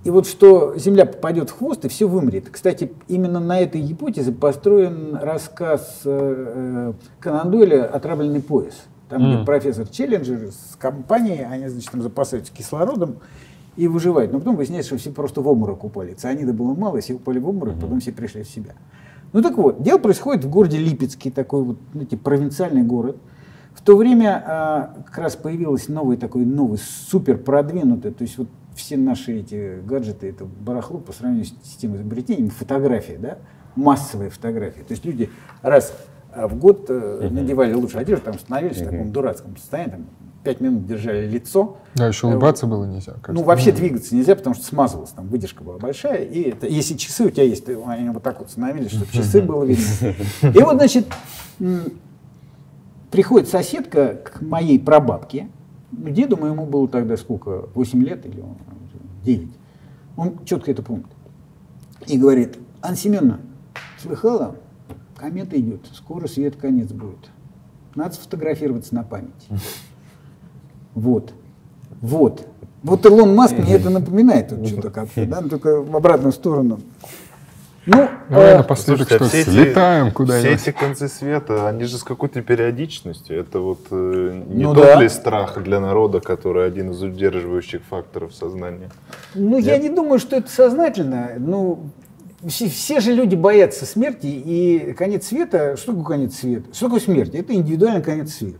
И вот что Земля попадет в хвост, и все вымрет. Кстати, именно на этой гипотезе построен рассказ Конан Дойля «Отравленный пояс». Там профессор Челленджер с компанией, они, значит, там запасаются кислородом и выживать. Но потом выясняется, что все просто в обморок упали. Цианида было мало, все упали в обморок, потом все пришли в себя. Ну так вот, дело происходит в городе Липецке, такой вот, знаете, провинциальный город. В то время как раз появилось новый, супер продвинутый, то есть вот все наши эти гаджеты, это барахло по сравнению с тем изобретением, фотографии, да, массовые фотографии. То есть люди раз в год надевали лучшую одежду, там становились в таком дурацком состоянии, там 5 минут держали лицо. Да, еще улыбаться было нельзя, кажется. Ну, вообще двигаться нельзя, потому что смазывалось, там выдержка была большая. И это, если часы у тебя есть, то они вот так вот становились, чтобы часы было видно. И вот, значит, приходит соседка к моей прабабке, деду моему было тогда сколько, 8 лет или 9, он четко это помнит, и говорит: Анна Семеновна, слыхала, комета идет, скоро свет конец будет, надо сфотографироваться на память. Вот Илон Маск мне это напоминает, вот что-то как-то, да, только в обратную сторону. Ну, напоследок, слушайте, что слетаем куда-нибудь. Все эти концы света, они же с какой-то периодичностью. Это вот не тот ли страх для народа, который один из удерживающих факторов сознания? Ну, нет? Я не думаю, что это сознательно. Ну, все же люди боятся смерти, и конец света, что такое конец света? Что такое смерть? Это индивидуальный конец света,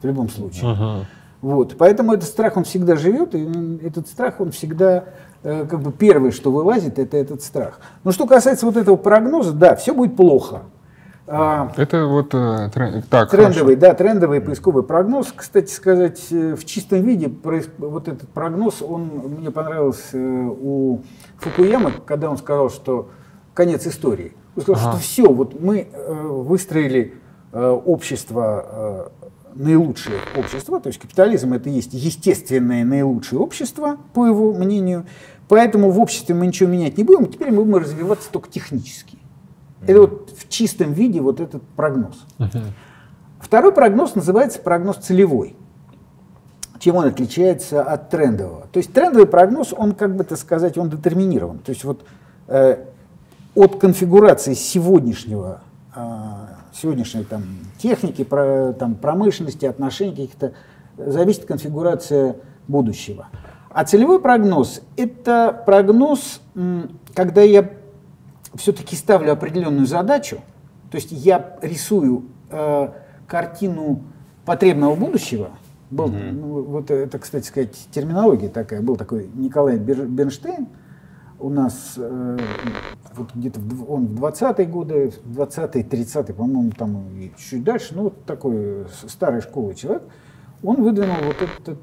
в любом случае. Вот, поэтому этот страх, он всегда живет, и этот страх, он всегда, как бы, первое, что вылазит, это этот страх. Но что касается вот этого прогноза, да, все будет плохо. Это вот трендовый поисковый прогноз. Кстати сказать, в чистом виде вот этот прогноз, он мне понравился у Фукуяма, когда он сказал, что конец истории. Он сказал, что все, вот мы выстроили общество, наилучшее общество, то есть капитализм — это есть естественное наилучшее общество, по его мнению, поэтому в обществе мы ничего менять не будем, теперь мы будем развиваться только технически. Это вот в чистом виде вот этот прогноз. Второй прогноз называется прогноз целевой. Чем он отличается от трендового? То есть трендовый прогноз, он, как бы это сказать, он детерминирован. То есть вот от конфигурации сегодняшней там техники, там, промышленности, отношений каких-то, зависит конфигурация будущего. А целевой прогноз — это прогноз, когда я все-таки ставлю определенную задачу, то есть я рисую картину потребного будущего. Был, ну, вот это, кстати сказать, терминология такая. Был такой Николай Бернштейн, у нас вот где-то он в 20-е годы, в 20-е, 30-е, по-моему, там и чуть дальше, ну вот такой старой школы человек, он выдвинул вот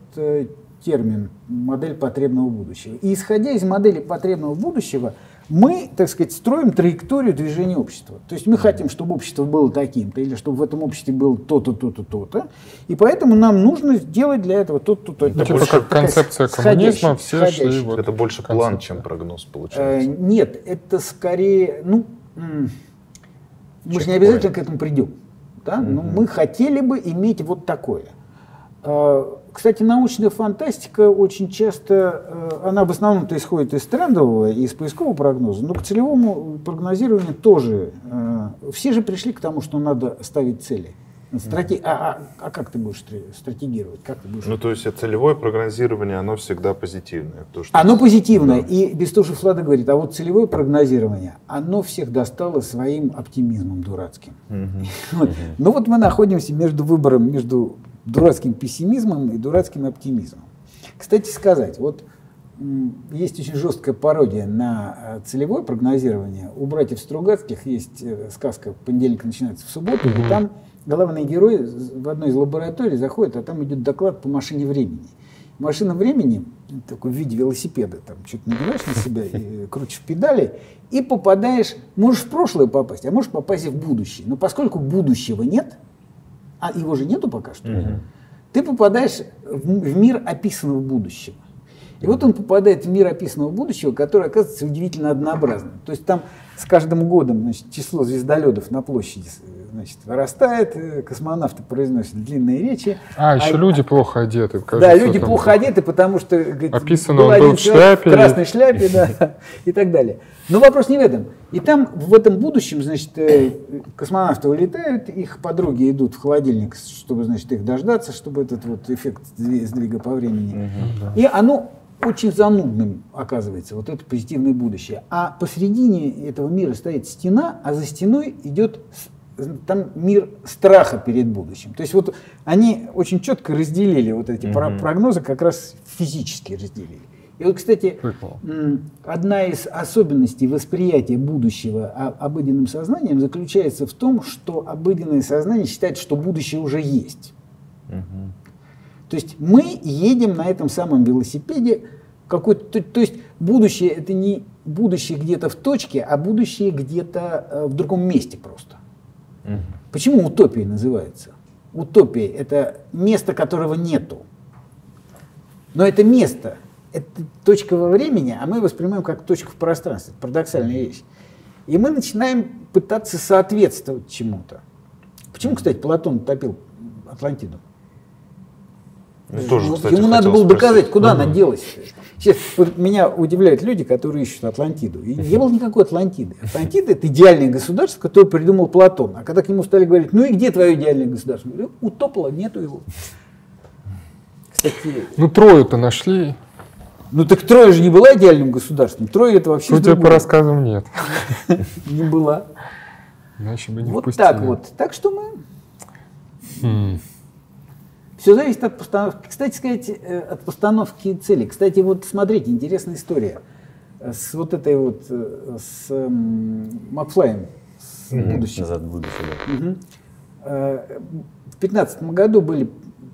этот термин «модель потребного будущего». И исходя из модели потребного будущего, мы, так сказать, строим траекторию движения общества. То есть мы хотим, чтобы общество было таким-то, или чтобы в этом обществе было то-то, то-то, то-то. И то-то. И поэтому нам нужно сделать для этого то-то, то-то. Это больше концепция коммунизма, все шли вот. Это больше план, чем прогноз, получается. Нет, это скорее, ну, мы же не обязательно к этому придем. Да? Но мы хотели бы иметь вот такое. Кстати, научная фантастика очень часто, она в основном-то исходит из трендового и из поискового прогноза, но к целевому прогнозированию тоже. Все же пришли к тому, что надо ставить цели. А как ты будешь стратегировать? Как ты будешь... Ну, то есть целевое прогнозирование, оно всегда позитивное. То, что... Оно позитивное. Да. И Бестужев-Лада говорит, а вот целевое прогнозирование, оно всех достало своим оптимизмом дурацким. Ну вот мы находимся между выбором, между дурацким пессимизмом и дурацким оптимизмом. Кстати сказать, вот есть очень жесткая пародия на целевое прогнозирование. У братьев Стругацких есть сказка «Понедельник начинается в субботу», и там главный герой в одной из лабораторий заходит, а там идет доклад по машине времени. Машина времени, такой в виде велосипеда, там что-то надеваешь на себя, и крутишь педали, и попадаешь, можешь в прошлое попасть, а можешь попасть в будущее. Но поскольку будущего нет, а его же нету пока что, ты попадаешь в мир описанного будущего. И вот он попадает в мир описанного будущего, который оказывается удивительно однообразным. То есть там с каждым годом, значит, число звездолетов на площади, значит, вырастает, космонавты произносят длинные речи. Еще люди плохо одеты. Кажется, да, люди плохо одеты, потому что говорит, описано, был он один был в шляпе, в красной шляпе, да, и так далее. Но вопрос не в этом. И там в этом будущем, значит, космонавты улетают, их подруги идут в холодильник, чтобы, значит, их дождаться, чтобы этот вот эффект сдвига по времени. И оно очень занудным оказывается вот это позитивное будущее. А посередине этого мира стоит стена, а за стеной идет там мир страха перед будущим. То есть вот они очень четко разделили вот эти прогнозы, как раз физически разделили. И вот, кстати, одна из особенностей восприятия будущего обыденным сознанием заключается в том, что обыденное сознание считает, что будущее уже есть. То есть мы едем на этом самом велосипеде, то есть будущее — это не будущее где-то в точке, а будущее где-то в другом месте просто. Почему утопия называется? Утопия — это место, которого нету. Но это место. Это точка во времени, а мы воспринимаем как точку в пространстве. Это парадоксальная вещь. И мы начинаем пытаться соответствовать чему-то. Почему, кстати, Платон топил Атлантиду? Тоже, кстати, ему надо было доказать, куда она делась. Сейчас, вот меня удивляют люди, которые ищут Атлантиду. И не было никакой Атлантиды. Атлантида — это идеальное государство, которое придумал Платон. А когда к нему стали говорить: ну и где твое идеальное государство? Я говорю: утопло, нету его. Кстати, ну Трою-то нашли. Ну так Троя же не была идеальным государством. Троя — это вообще... Судя по рассказам, нет. Не была. Иначе бы не впустили. Вот так вот. Так что мы... Все зависит от постановки. Кстати сказать, от постановки цели. Кстати, вот смотрите, интересная история с вот этой вот... с Макфлаем. С будущего. Назад в будущее. В 2015 году были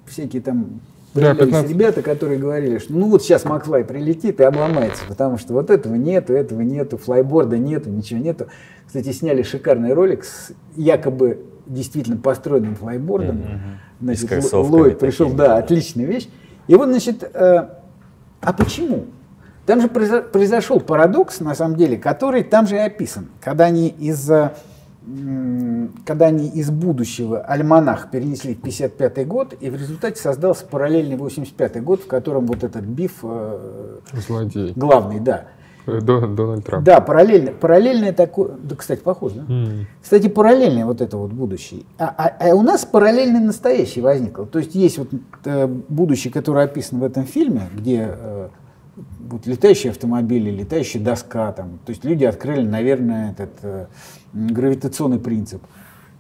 всякие там... Да, ребята, которые говорили, что ну вот сейчас Макфлай прилетит и обломается, потому что вот этого нету, флайборда нету, ничего нету. Кстати, сняли шикарный ролик с якобы действительно построенным флайбордом. Значит, Ллойд пришел, да, отличная вещь. И вот, значит, а почему? Там же произошел парадокс, на самом деле, который там же и описан. Когда они из будущего альманах перенесли в 1955 год, и в результате создался параллельный 1985 год, в котором вот этот биф главный, да. Дональд Трамп. Да, параллельное такое, да, кстати, похоже, да? Кстати, параллельное вот это вот будущее. А у нас параллельное настоящее возникло. То есть есть вот будущее, которое описано в этом фильме, где... вот летающие автомобили, летающая доска, там, то есть люди открыли, наверное, этот гравитационный принцип.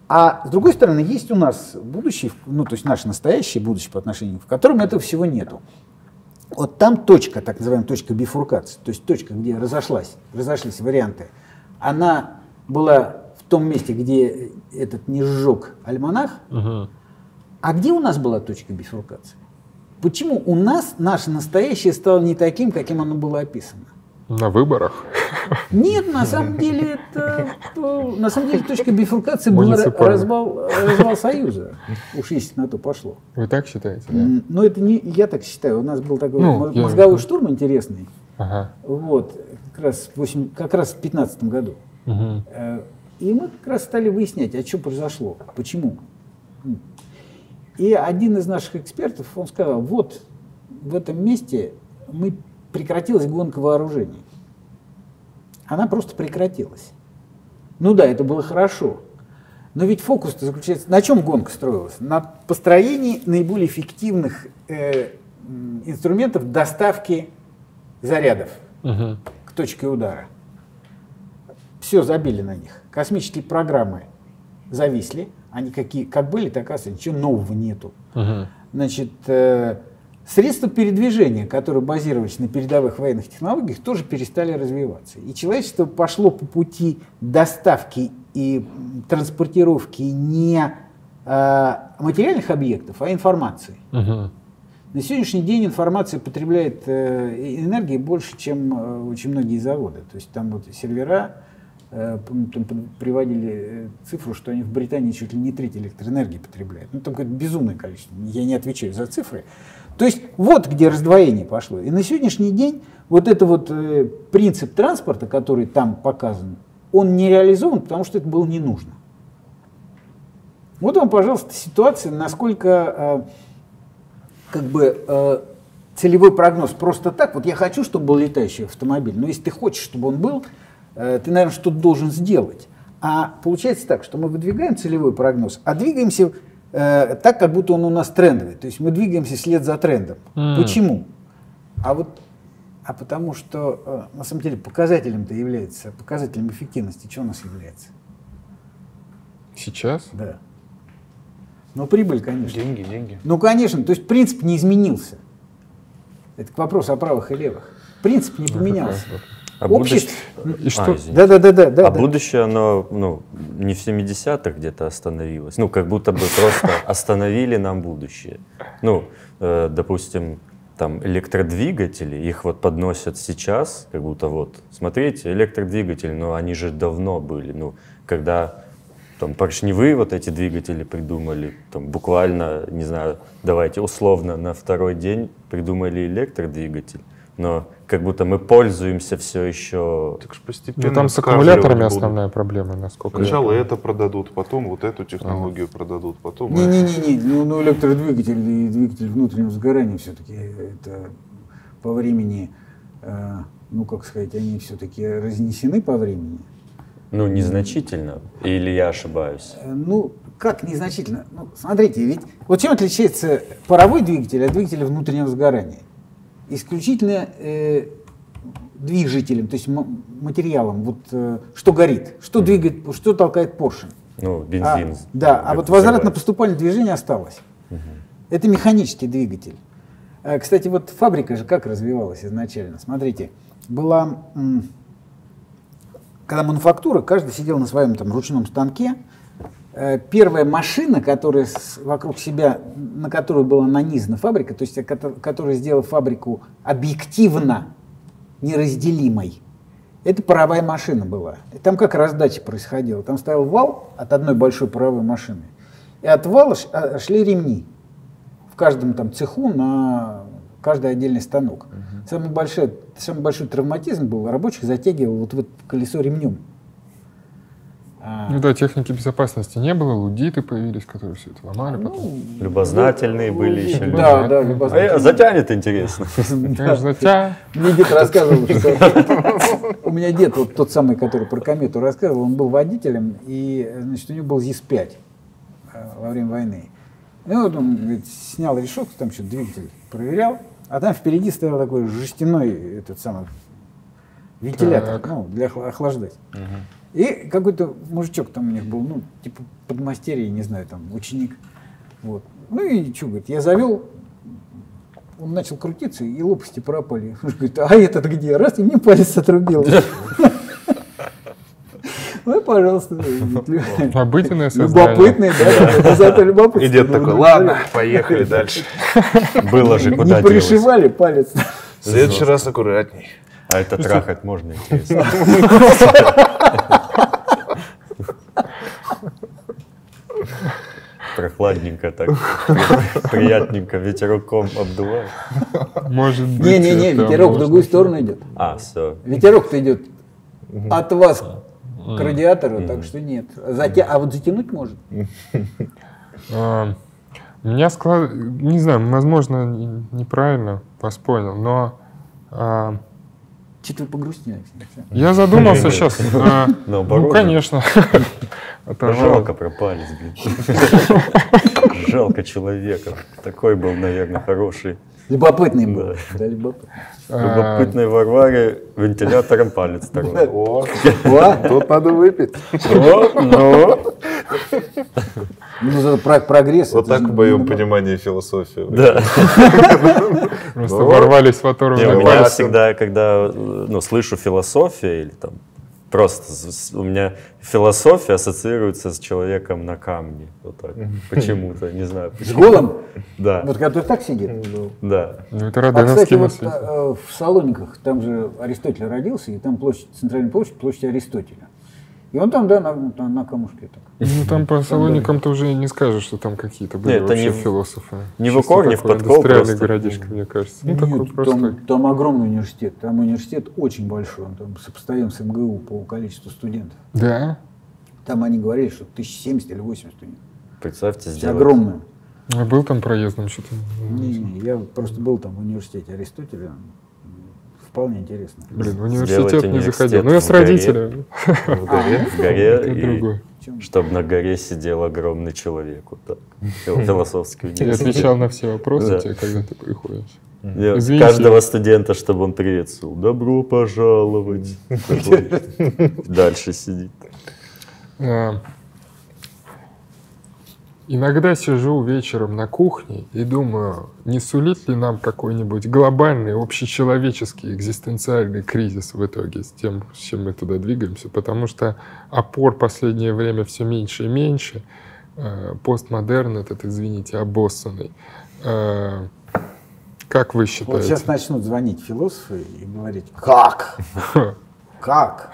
А с другой стороны, есть у нас будущее, ну, то есть наше настоящее будущее по отношению, в котором этого всего нету. Вот там точка, так называемая точка бифуркации, то есть точка, где разошлись варианты, она была в том месте, где этот не сжег альманах, а где у нас была точка бифуркации? Почему у нас наше настоящее стало не таким, каким оно было описано? На выборах? Нет, на самом деле точка бифуркации была развал Союза. Уж если на то пошло. Вы так считаете? Да? Но это не я так считаю. У нас был такой мозговой штурм интересный. Ага. Вот, как раз в 2015 году. И мы как раз стали выяснять, а что произошло, почему. И один из наших экспертов, он сказал: вот в этом месте прекратилась гонка вооружений. Она просто прекратилась. Ну да, это было хорошо. Но ведь фокус-то заключается... На чем гонка строилась? На построении наиболее эффективных инструментов доставки зарядов к точке удара. Все забили на них. Космические программы зависли. Они какие как были, так остались, ничего нового нету. Значит, средства передвижения, которые базировались на передовых военных технологиях, тоже перестали развиваться. И человечество пошло по пути доставки и транспортировки не материальных объектов, а информации. На сегодняшний день информация потребляет энергии больше, чем очень многие заводы. То есть там вот сервера... Там приводили цифру, что они в Британии чуть ли не треть электроэнергии потребляют. Ну, там какое-то безумное количество. Я не отвечаю за цифры. То есть вот где раздвоение пошло. И на сегодняшний день вот этот вот принцип транспорта, который там показан, он не реализован, потому что это было не нужно. Вот вам, пожалуйста, ситуация, насколько целевой прогноз просто так. Вот я хочу, чтобы был летающий автомобиль, но если ты хочешь, чтобы он был, ты, наверное, что-то должен сделать. А получается так, что мы выдвигаем целевой прогноз, а двигаемся так, как будто он у нас трендовый. То есть мы двигаемся вслед за трендом. Почему? А вот а потому что, на самом деле, показателем-то является, показателем эффективности, что у нас является? Сейчас? Да. Ну, прибыль, конечно. Деньги, деньги. Ну, конечно, то есть принцип не изменился. Это к вопросу о правых и левых. Принцип не поменялся. А общество... Да. Будущее, оно не в 70-х где-то остановилось. Ну, как будто бы просто остановили нам будущее. Ну, допустим, там электродвигатели, их вот подносят сейчас, как будто вот, смотрите, электродвигатели, но они же давно были. Ну, когда там поршневые вот эти двигатели придумали, там буквально, не знаю, давайте условно на второй день придумали электродвигатель. Но как будто мы пользуемся все еще... Так постепенно там с аккумуляторами основная проблема, насколько я понимаю. Сначала это продадут, потом вот эту технологию продадут, потом... Ну электродвигатель и двигатель внутреннего сгорания все-таки это по времени, ну как сказать, они все-таки разнесены по времени. Ну незначительно, или я ошибаюсь? Ну как незначительно? Ну, смотрите, ведь вот чем отличается паровой двигатель от двигателя внутреннего сгорания? Исключительно движителем, то есть материалом, вот, что горит, что двигает, что толкает поршень. Ну, бензин. А вот возвратно-поступательное движение осталось. Это механический двигатель. Кстати, вот фабрика же как развивалась изначально? Смотрите, была, когда мануфактура, каждый сидел на своем там ручном станке. Первая машина, которая вокруг себя, на которую была нанизана фабрика, то есть которая сделала фабрику объективно неразделимой, это паровая машина была. И там как раздача происходила. Там стоял вал от одной большой паровой машины, и от вала шли ремни в каждом там цеху на каждый отдельный станок. Самый большой травматизм был, рабочих затягивал вот в это колесо ремнем. Ну да, техники безопасности не было, лудиты появились, которые все это ломали. Потом. Любознательные были еще. Да, любознательные. А затянет, интересно. Мне дед рассказывал, что у меня дед, вот тот самый, который про комету рассказывал, он был водителем, и значит, у него был ЗИС-5 во время войны. И вот он, говорит, снял решетку, там что-то двигатель проверял, а там впереди стоял такой жестяной этот самый вентилятор, ну, для охлаждать. И какой-то мужичок там у них был, ну, типа подмастерье, не знаю, там, ученик. Вот. Ну и что, говорит, я завел, он начал крутиться, и лопасти пропали. Он говорит, а этот где? Раз, и мне палец отрубил. Ну, пожалуйста. Любопытное создание. Любопытное, да, зато любопытное. И дед такой, ладно, поехали дальше. Было же куда делось. Не пришивали палец. В следующий раз аккуратней. А это трахать можно, интересно. Прохладненько так, приятненько, ветерком обдувает. Может быть. Не-не-не, ветерок в другую сторону идет. А, все. Ветерок-то идет от вас к радиатору, так что нет. А вот затянуть может. Меня склад... Не знаю, возможно, неправильно вас понял, но... Что-то вы погрустнели. Я задумался сейчас. Ну, конечно. Жалко пропались, блин. Жалко человека. Такой был, наверное, хороший. Любопытный был. Любопытный Варваре вентилятором палец такой. О, тут надо выпить. Ну, за прогресс. Вот так в моем понимании философия. Да. Просто ворвались в оторванный палец. Я всегда, когда слышу философию, или там просто у меня философия ассоциируется с человеком на камне. Вот так. Почему-то, не знаю. С голым? Да. Вот который так сидит? Да. А, кстати, вот в Салониках, там же Аристотель родился, и там центральная площадь, площадь Аристотеля. И он там, да, на камушке. Так. Ну, там по Салоникам ты уже не скажешь, что там какие-то были вообще философы. Не в укор, не в подкол. Индустриальный городишко, мне кажется. Там огромный университет. Там университет очень большой. Он там сопоставим с МГУ по количеству студентов. Да? Там они говорили, что 1070 или 80 студентов. Представьте, сделать. Огромное. А был там проездом что-то? Не, я просто был там в университете Аристотеля. Вполне интересно. Блин, в университет не заходил. Ну, я с родителями. В горе. чтобы на горе сидел огромный человек, вот так, философский университет. Я отвечал на все вопросы тебе, когда ты приходишь. Каждого студента, чтобы он приветствовал. Добро пожаловать. Дальше сидит. Иногда сижу вечером на кухне и думаю, не сулит ли нам какой-нибудь глобальный, общечеловеческий, экзистенциальный кризис в итоге с тем, с чем мы туда двигаемся, потому что опор в последнее время все меньше и меньше. Постмодерн этот, извините, обоссанный. Как вы считаете? Вот сейчас начнут звонить философы и говорить, как? Как?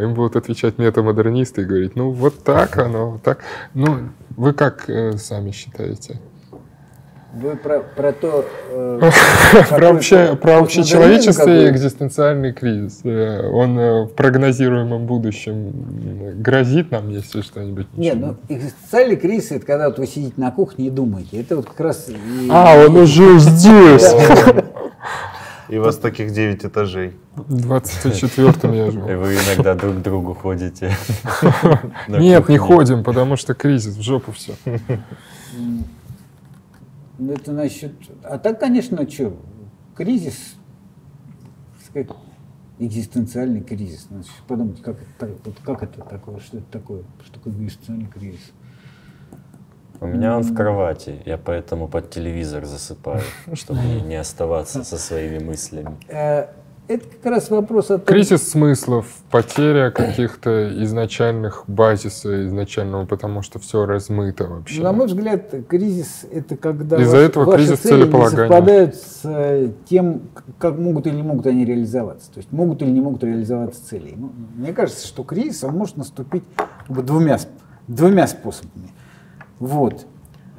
Им будут отвечать метамодернисты и говорить, ну вот так оно, вот так. Ну, вы как сами считаете? Вы про то... Про общечеловечество и экзистенциальный кризис. Он в прогнозируемом будущем грозит нам, если что-нибудь? Нет, ну экзистенциальный кризис — это когда вот вы сидите на кухне и думаете. Это вот как раз... он уже здесь! И у вас таких 9 этажей. 24-м я живу. И вы иногда друг к другу ходите. Нет, не ходим, потому что кризис, в жопу все. Это насчет... А так, конечно, что? Кризис, так сказать, экзистенциальный кризис. Надо подумать, как это такое, что это такое, что такое экзистенциальный кризис. У меня он в кровати, я поэтому под телевизор засыпаю, чтобы не оставаться со своими мыслями. Это как раз вопрос о том... Кризис смыслов, потеря каких-то изначальных базиса, изначального, потому что все размыто вообще. На мой взгляд, кризис — это когда ваши цели не совпадают с тем, как могут или не могут они реализоваться. То есть могут или не могут реализоваться цели. Мне кажется, что кризис он может наступить двумя способами. Вот.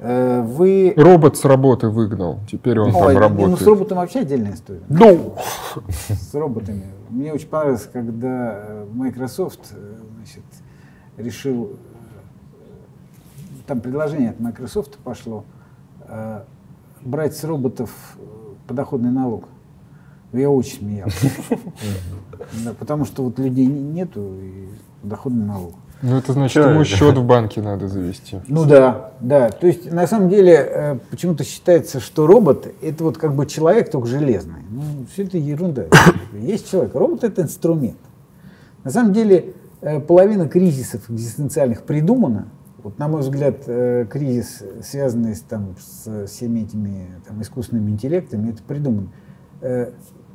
Вы... Робот с работы выгнал, теперь он там работает. Ну, с роботом вообще отдельная история. Ну! С роботами. Мне очень понравилось, когда Microsoft, значит, решил... Там предложение от Microsoft пошло брать с роботов подоходный налог. Я очень смеялся. Потому что вот людей нету и подоходный налог. Ну, это значит, ему счет в банке надо завести. Ну да, да. То есть, на самом деле, почему-то считается, что робот — это вот как бы человек, только железный. Ну, все это ерунда. Есть человек. Робот — это инструмент. На самом деле, половина кризисов экзистенциальных придумана. Вот, на мой взгляд, кризис, связанный с всеми этими искусственными интеллектами, это придумано.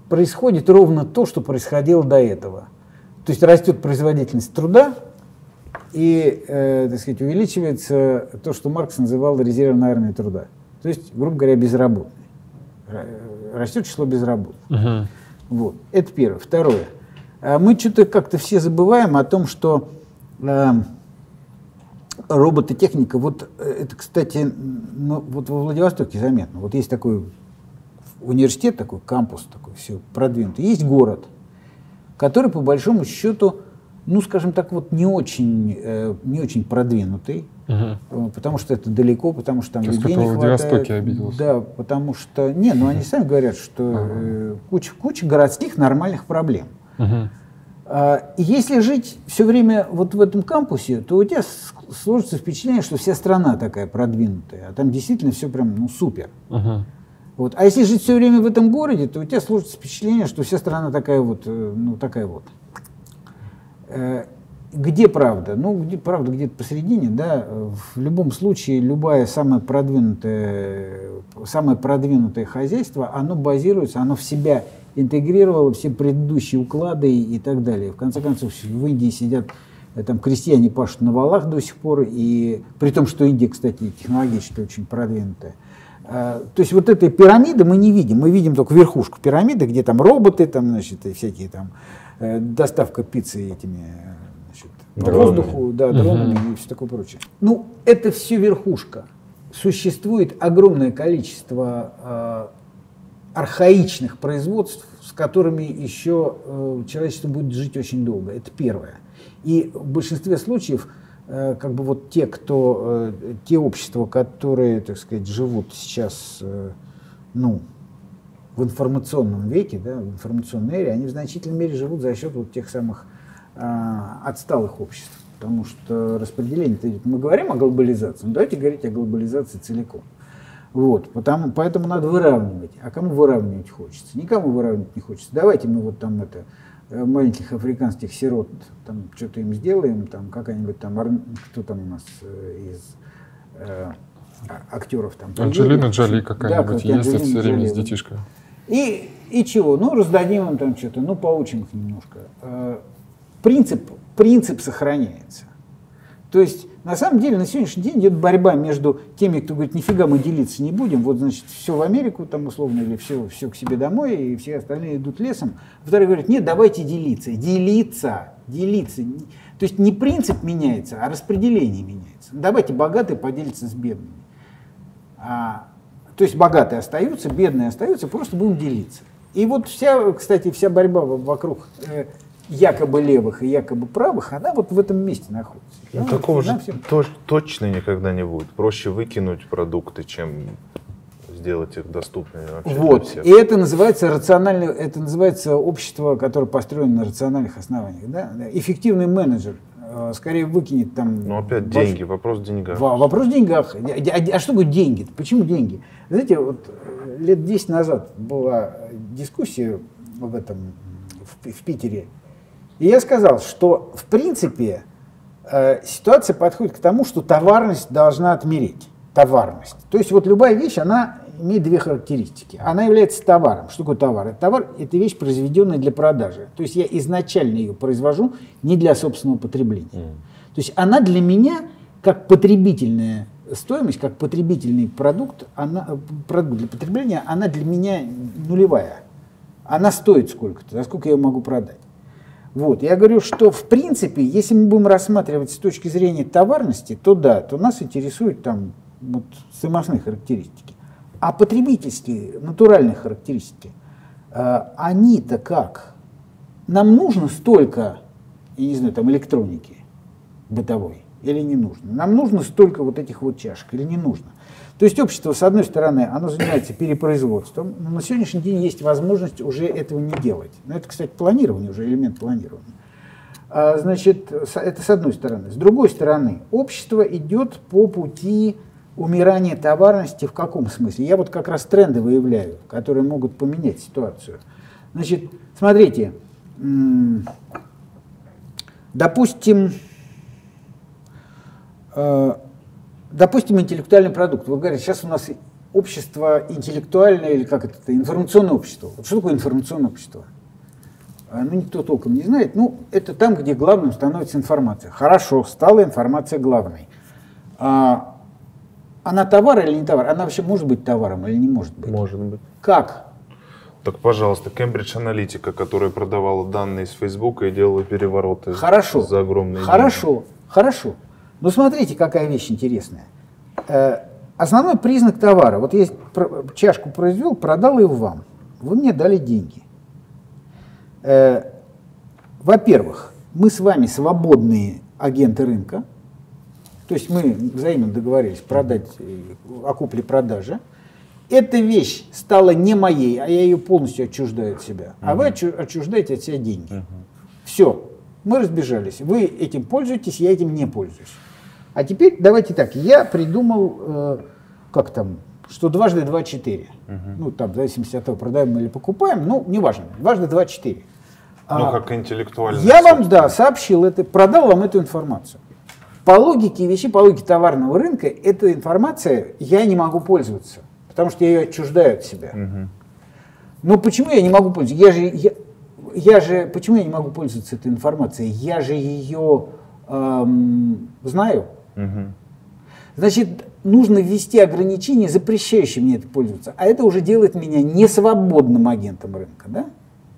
Происходит ровно то, что происходило до этого. То есть, растет производительность труда, и, так сказать, увеличивается то, что Маркс называл резервной армией труда. То есть, грубо говоря, безработные. Растет число безработных. Uh-huh. Вот. Это первое. Второе. Мы что-то как-то все забываем о том, что робототехника, вот это, кстати, ну, вот во Владивостоке заметно. Вот есть такой университет, такой кампус, такой все продвинутый. Есть город, который, по большому счету, ну, скажем так, вот не очень продвинутый, угу. Потому что это далеко, потому что там людей не хватает. Да, потому что... Не, ну они сами говорят, что куча городских нормальных проблем. Угу. И если жить все время вот в этом кампусе, то у тебя сложится впечатление, что вся страна такая продвинутая, а там действительно все прям, ну, супер. Угу. Вот. А если жить все время в этом городе, то у тебя сложится впечатление, что вся страна такая вот, ну, такая вот. Где правда? Ну, где, правда где-то посередине, да. В любом случае, любое самое продвинутое хозяйство, оно базируется, оно в себя интегрировало все предыдущие уклады и так далее. В конце концов, в Индии сидят, там крестьяне пашут на валах до сих пор, и при том, что Индия, кстати, технологически очень продвинутая. То есть вот этой пирамиды мы не видим, мы видим только верхушку пирамиды, где там роботы, там, значит, и всякие там... доставка пиццы этими, значит, по воздуху, да, дронами и все такое прочее. Ну, это все верхушка. Существует огромное количество архаичных производств, с которыми еще человечество будет жить очень долго. Это первое. И в большинстве случаев, как бы вот те общества, которые, так сказать, живут сейчас, ну, в информационном веке, да, в информационной эре, они в значительной мере живут за счет вот тех самых отсталых обществ. Потому что распределение, мы говорим о глобализации, но давайте говорить о глобализации целиком. Вот, поэтому надо выравнивать. А кому выравнивать хочется? Никому выравнивать не хочется. Давайте мы вот там это, маленьких африканских сирот, там что-то им сделаем, там какая-нибудь там, кто там у нас из актеров там. Анджелина Джоли какая-нибудь, да, ездит все время с детишкой. И чего? Ну, раздадим им там что-то, ну, поучим их немножко. Принцип сохраняется. То есть, на самом деле, на сегодняшний день идет борьба между теми, кто говорит, нифига мы делиться не будем, вот, значит, все в Америку, там, условно, или все к себе домой, и все остальные идут лесом. Второй говорит, нет, давайте делиться. То есть не принцип меняется, а распределение меняется. Давайте богатые поделятся с бедными. То есть богатые остаются, бедные остаются, просто будем делиться. И вот кстати, вся борьба вокруг якобы левых и якобы правых, она вот в этом месте находится. Ну, такого же точно никогда не будет. Проще выкинуть продукты, чем сделать их доступными. Вот. И это называется рациональное, это называется общество, которое построено на рациональных основаниях. Да? Эффективный менеджер скорее выкинет там. Но опять деньги, вопрос в деньгах. Вопрос в деньгах. А что будет деньги? Почему деньги? Знаете, вот лет 10 назад была дискуссия об этом в Питере. И я сказал, что в принципе ситуация подходит к тому, что товарность должна отмереть. Товарность. То есть вот любая вещь, она имеет две характеристики. Она является товаром. Что такое товар? Это товар – это вещь, произведенная для продажи. То есть я изначально ее произвожу не для собственного потребления. То есть она для меня, как потребительная стоимость, как потребительный продукт, продукт для потребления, она для меня нулевая. Она стоит сколько-то, за сколько я ее могу продать. Вот. Я говорю, что в принципе, если мы будем рассматривать с точки зрения товарности, то да, то нас интересуют там вот стоимостные характеристики. А потребительские, натуральные характеристики, они-то как? Нам нужно столько, я не знаю, там электроники бытовой или не нужно? Нам нужно столько вот этих вот чашек или не нужно? То есть общество, с одной стороны, оно занимается перепроизводством, но на сегодняшний день есть возможность уже этого не делать. Но это, кстати, планирование, уже элемент планирования. Значит, это с одной стороны. С другой стороны, общество идет по пути умирания товарности в каком смысле? Я вот как раз тренды выявляю, которые могут поменять ситуацию. Значит, смотрите, допустим, интеллектуальный продукт. Вы говорите, сейчас у нас общество интеллектуальное, или как это, информационное общество. Вот что такое информационное общество? Ну, никто толком не знает. Ну, это там, где главным становится информация. Хорошо, стала информация главной. Она товар или не товар? Она вообще может быть товаром или не может быть? Может быть. Как? Так, пожалуйста, Кембридж Аналитика, которая продавала данные из Фейсбука и делала перевороты за огромные деньги. Хорошо. Но смотрите, какая вещь интересная. Основной признак товара. Вот я чашку произвел, продал ее вам. Вы мне дали деньги. Во-первых, мы с вами свободные агенты рынка. То есть мы взаимно договорились продать, о купле-продаже. Эта вещь стала не моей, а я ее полностью отчуждаю от себя. А вы отчуждаете от себя деньги. Все, мы разбежались. Вы этим пользуетесь, я этим не пользуюсь. А теперь давайте так, я придумал, что дважды 2 – 4. Ну, там, в зависимости от того, продаем или покупаем, ну, неважно, дважды 2 – 4. Ну, как интеллектуально. Я вам, да, сообщил это, продал вам эту информацию. По логике вещей, по логике товарного рынка, эта информация, я не могу пользоваться, потому что я ее отчуждаю от себя. Но почему я не могу пользоваться? Почему я не могу пользоваться этой информацией? Я же ее знаю. Значит, нужно ввести ограничения, запрещающие мне это пользоваться. А это уже делает меня несвободным агентом рынка. Да?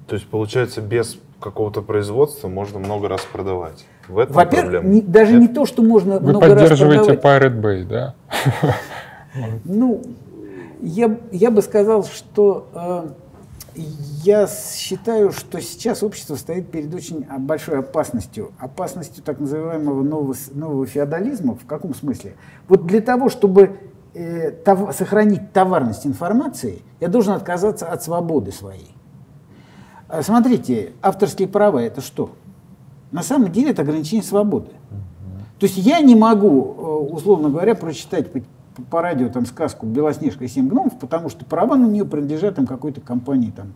То есть, получается, без какого-то производства можно много раз продавать. Во-первых, даже не то, что можно много раз продавать. Вы поддерживаете Pirate Bay, да? Ну, я бы сказал, что я считаю, что сейчас общество стоит перед очень большой опасностью. Опасностью так называемого нового феодализма. В каком смысле? Вот для того, чтобы сохранить товарность информации, я должен отказаться от свободы своей. Смотрите, авторские права – это что? На самом деле это ограничение свободы. То есть я не могу, условно говоря, прочитать по радио там сказку «Белоснежка и 7 гномов», потому что права на нее принадлежат там какой-то компании там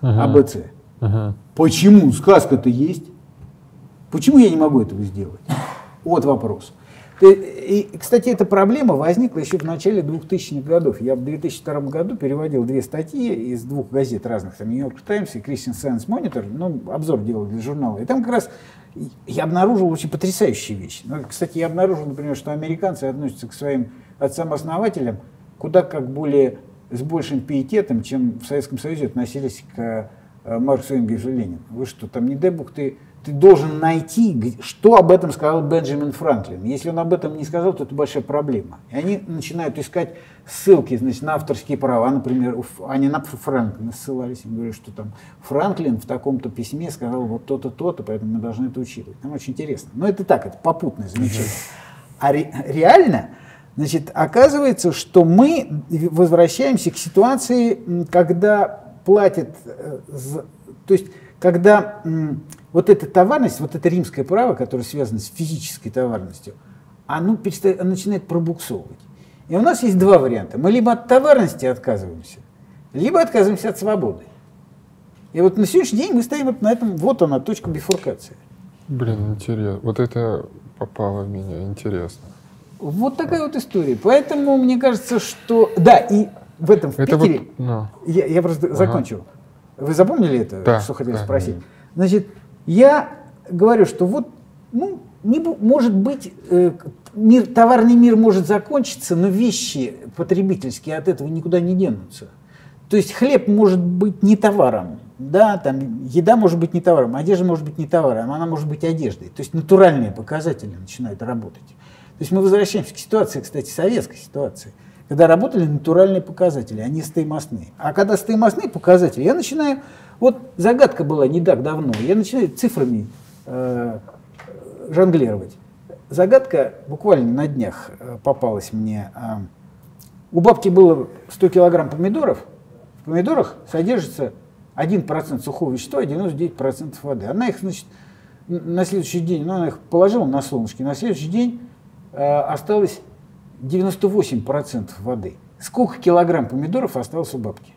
АБЦ. Почему? Сказка-то есть. Почему я не могу этого сделать? Вот вопрос. И, кстати, эта проблема возникла еще в начале 2000-х годов. Я в 2002 году переводил две статьи из двух газет разных, там «Нью-Йорк Таймс» и «Christian Science Monitor», ну, обзор делал для журнала. И там как раз я обнаружил очень потрясающие вещи. Ну, кстати, я обнаружил, например, что американцы относятся к своим отцам-основателям куда как более с большим пиететом, чем в Советском Союзе относились к Марксу, Энгельсу, Ленину. Вы что, там не дай бог ты должен найти, что об этом сказал Бенджамин Франклин. Если он об этом не сказал, то это большая проблема. И они начинают искать ссылки, значит, на авторские права. Например, они на Франклина ссылались. Им говорят, что там Франклин в таком-то письме сказал вот то-то, то-то, поэтому мы должны это учитывать. Нам очень интересно. Но это так, это попутное замечание. А реально, значит, оказывается, что мы возвращаемся к ситуации, когда платят за... То есть, когда... Вот эта товарность, вот это римское право, которое связано с физической товарностью, оно начинает пробуксовывать. И у нас есть два варианта. Мы либо от товарности отказываемся, либо отказываемся от свободы. И вот на сегодняшний день мы стоим вот на этом, вот она, точка бифуркации. Блин, интересно. Вот это попало в меня, интересно. Вот такая вот история. Поэтому мне кажется, что... Да, и в этом, в это Питере... Вот, ну... я просто закончу. Вы запомнили это, да, что хотели спросить? Значит... Я говорю, что вот, ну, не, может быть, мир, товарный мир может закончиться, но вещи потребительские от этого никуда не денутся. То есть хлеб может быть не товаром, да, там, еда может быть не товаром, одежда может быть не товаром, она может быть одеждой. То есть натуральные показатели начинают работать. То есть мы возвращаемся к ситуации, кстати, советской ситуации, когда работали натуральные показатели, а не стоимостные. А когда стоимостные показатели, я начинаю... Вот загадка была не так давно. Я начинаю цифрами жонглировать. Загадка буквально на днях попалась мне. У бабки было 100 килограмм помидоров. В помидорах содержится 1% сухого вещества, 99% воды. Она их, значит, на следующий день, ну, она их положила на солнышке, на следующий день осталось 98% воды. Сколько килограмм помидоров осталось у бабки?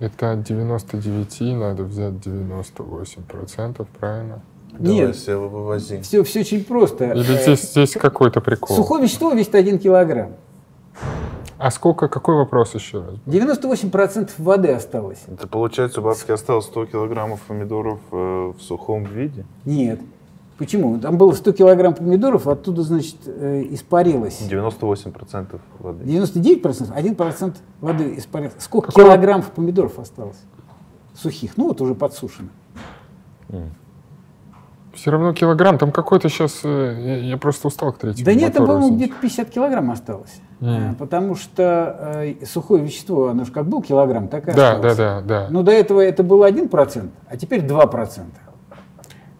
Это от 99 надо взять 98%, правильно? Нет, все очень просто. Или здесь какой-то прикол? Сухое вещество весит 1 килограмм. А сколько, какой вопрос еще раз? 98% воды осталось. Это получается, у бабки осталось 100 килограммов помидоров в сухом виде? Нет. Почему? Там было 100 килограмм помидоров, оттуда, значит, испарилось. 98% воды. 99%, 1% воды испарилось. Сколько килограммов помидоров осталось? Сухих. Ну, вот уже подсушено. Все равно килограмм. Там какой-то сейчас... Я просто устал к третьему. Да нет, там, по-моему, где-то 50 килограмм осталось. Потому что сухое вещество, оно же как был килограмм, так и осталось. Да. Но до этого это было 1%, а теперь 2%.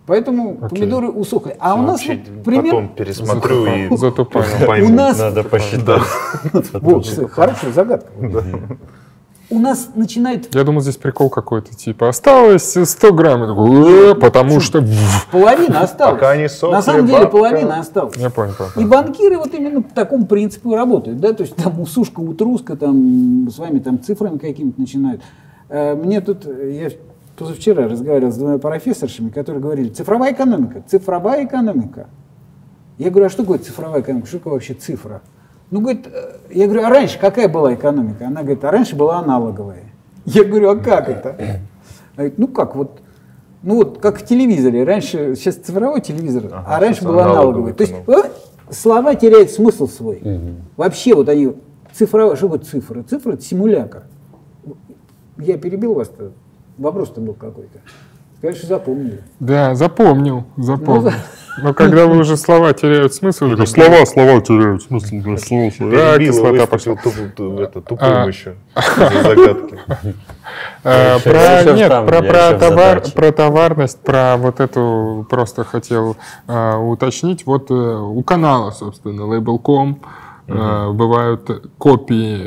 Поэтому помидоры усохли. А у нас пример... Потом пересмотрю и затупаю. У нас... Надо посчитать. Вот, хорошая загадка. У нас начинает... Я думал, здесь прикол какой-то, типа, осталось 100 грамм, потому что... Половина осталась. На самом деле половина осталась. Я понял. И банкиры вот именно по такому принципу работают, да, то есть там усушка, утруска, там с вами там цифрами какими-то начинают. Мне тут... Позавчера разговаривал с двумя профессоршами, которые говорили, цифровая экономика, цифровая экономика. Я говорю, а что говорит цифровая экономика, что такое вообще цифра? Ну, говорит, я говорю, а раньше какая была экономика? Она говорит, а раньше была аналоговая. Я говорю, а как это? Она говорит, ну как, вот, ну вот как в телевизоре, раньше, сейчас цифровой телевизор, а раньше была аналоговая. То есть слова теряют смысл свой. Вообще вот они, цифровая, что говорит цифра? Цифра — это симулятор. Я перебил вас-то. Вопрос-то был какой-то. Конечно, запомнили. Да, запомнил. Но когда вы уже слова теряют смысл, слова теряют смысл. Да, кислота пошла. Тупым еще. Загадки. Нет, про товарность, про вот эту просто хотел уточнить. Вот у канала, собственно, Label.com Бывают копии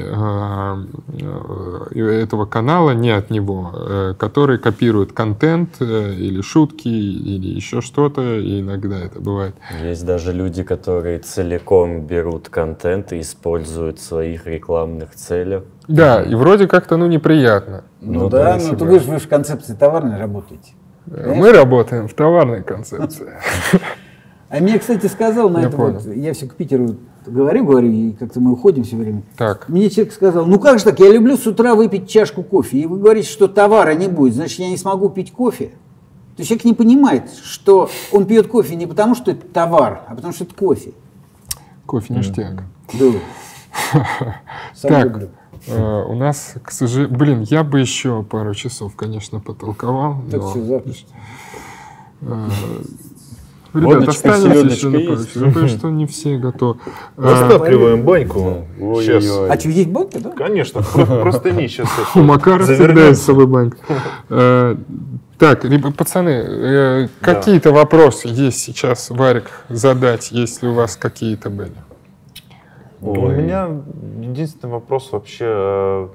этого канала, не от него, которые копируют контент или шутки, или еще что-то, и иногда это бывает. Есть даже люди, которые целиком берут контент и используют в своих рекламных целях. Да, и вроде как-то, ну, неприятно. Ну да, но ты говоришь, вы в концепции товарной работаете. Мы работаем в товарной концепции. А мне, кстати, сказал на это вот, я все к Питеру говорю, и как-то мы уходим все время. Так. Мне человек сказал, ну как же так, я люблю с утра выпить чашку кофе, и вы говорите, что товара не будет, значит, я не смогу пить кофе. То есть человек не понимает, что он пьет кофе не потому, что это товар, а потому, что это кофе. Кофе ништяк. Да. Сам люблю. У нас, к сожалению, блин, я бы еще пару часов, конечно, потолковал. Так все, запись. Ребята, останемся еще на пару, что не все готовы. Растапливаем баньку. А что, есть банька, да? Конечно, просто не сейчас. У Макара всегда есть с собой банька. Так, пацаны, какие-то вопросы есть сейчас, Варик, задать, если у вас какие-то были? У меня единственный вопрос вообще,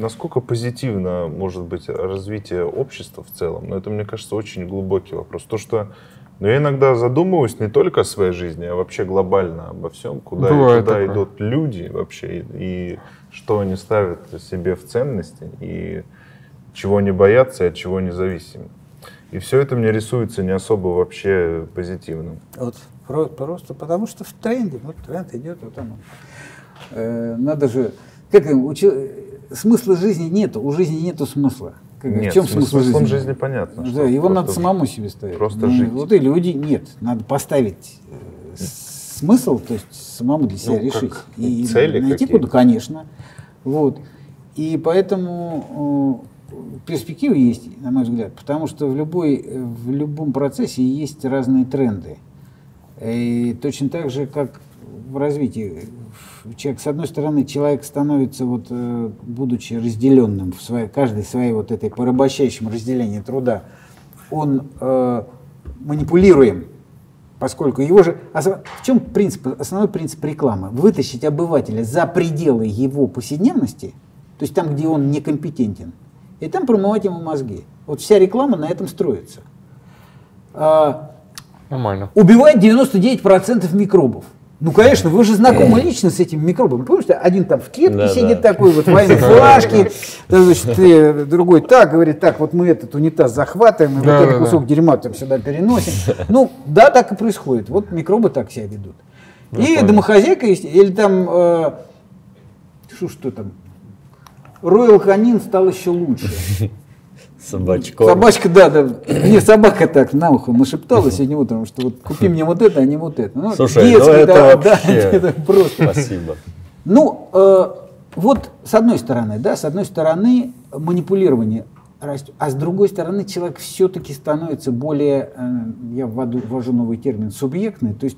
насколько позитивно может быть развитие общества в целом, но это, мне кажется, очень глубокий вопрос. То, что я иногда задумываюсь не только о своей жизни, а вообще глобально обо всем, куда идут люди вообще, и что они ставят себе в ценности, и чего они боятся, и от чего они зависимы. И все это мне рисуется не особо вообще позитивным. Вот. Просто потому что в тренде, вот тренд идет, вот оно. Надо же, как смысла жизни нету, у жизни нету смысла. Нет, в чем смысл жизни? Понятно. Да, что его надо самому себе ставить. Просто жить. Вот и люди нет, надо поставить смысл, то есть самому для себя решить и цели найти куда, конечно. Вот и поэтому. Перспективы есть, на мой взгляд, потому что в любом процессе есть разные тренды. И точно так же, как в развитии. Человек, с одной стороны, человек становится, вот, будучи разделенным, в своей, каждой своей вот этой порабощающем разделении труда, он манипулируем, поскольку его же... В чем принцип, основной принцип рекламы? Вытащить обывателя за пределы его повседневности, то есть там, где он некомпетентен, и там промывать ему мозги. Вот вся реклама на этом строится. Нормально. Убивает 99% микробов. Ну, конечно, вы же знакомы лично с этим микробом. Помните, один там в клетке сидит такой, вот военной флажки, значит, другой так, говорит, так, вот мы этот унитаз захватываем, и вот этот кусок дерьма там сюда переносим. Ну, да, так и происходит. Вот микробы так себя ведут. И домохозяйка есть, или там, что там, Роял Канин стал еще лучше. Собачка. Собачка, да. Не, собака так на ухо нашептала сегодня утром, что вот купи мне вот это, а не вот это. Ну, слушай, детский, ну это да, вообще... да, это просто. Спасибо. Ну, вот с одной стороны, да, с одной стороны манипулирование растет, а с другой стороны человек все-таки становится более, я ввожу новый термин, субъектный, то есть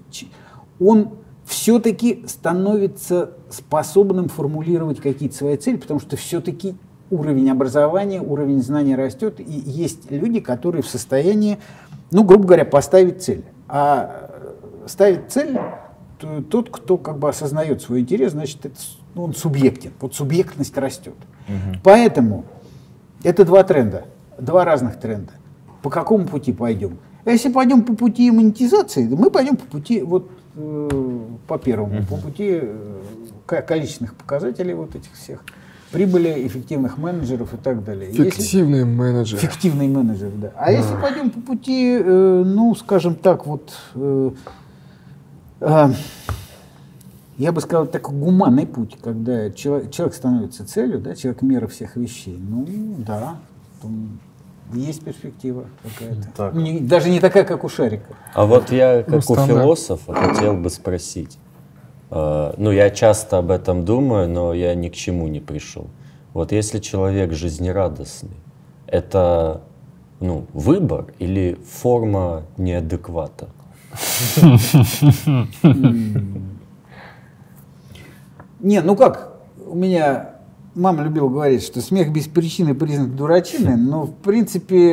он... все-таки становится способным формулировать какие-то свои цели, потому что все-таки уровень образования, уровень знаний растет, и есть люди, которые в состоянии, ну, грубо говоря, поставить цель. А ставить цель тот, кто как бы осознает свой интерес, значит, это, ну, он субъектен, вот субъектность растет. Угу. Поэтому это два тренда, два разных тренда. По какому пути пойдем? А если пойдем по пути монетизации, мы пойдем по пути вот по первому, по пути количественных показателей вот этих всех, прибыли, эффективных менеджеров и так далее. Фиктивный менеджер. Фиктивный менеджер, да. А если пойдем по пути, ну, скажем так, вот, я бы сказал, такой гуманный путь, когда человек становится целью, да, человек мера всех вещей, ну, да, там, есть перспектива какая-то. Не, даже не такая, как у Шарика. А вот я, как у философа, хотел бы спросить. Ну, я часто об этом думаю, но я ни к чему не пришел. Вот если человек жизнерадостный, это, ну, выбор или форма неадеквата? Не, ну как, у меня... Мама любила говорить, что смех без причины признак дурачины, но в принципе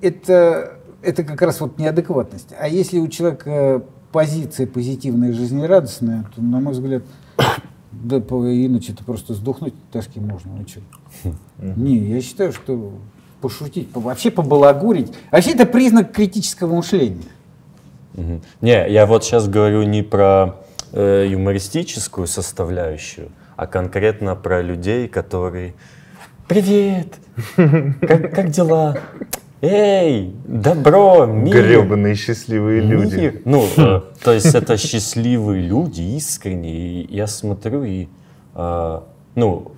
это как раз вот неадекватность. А если у человека позиция позитивная и жизнерадостная, то, на мой взгляд, да, иначе-то просто сдохнуть в тоске можно. Ну, что? Не, я считаю, что пошутить, вообще побалагурить, вообще это признак критического мышления. Не, я вот сейчас говорю не про юмористическую составляющую, а конкретно про людей, которые... Привет! Как дела? Эй, добро, мир! Гребаные счастливые люди. Мир. Ну, то есть это счастливые люди, искренние. И я смотрю и, ну,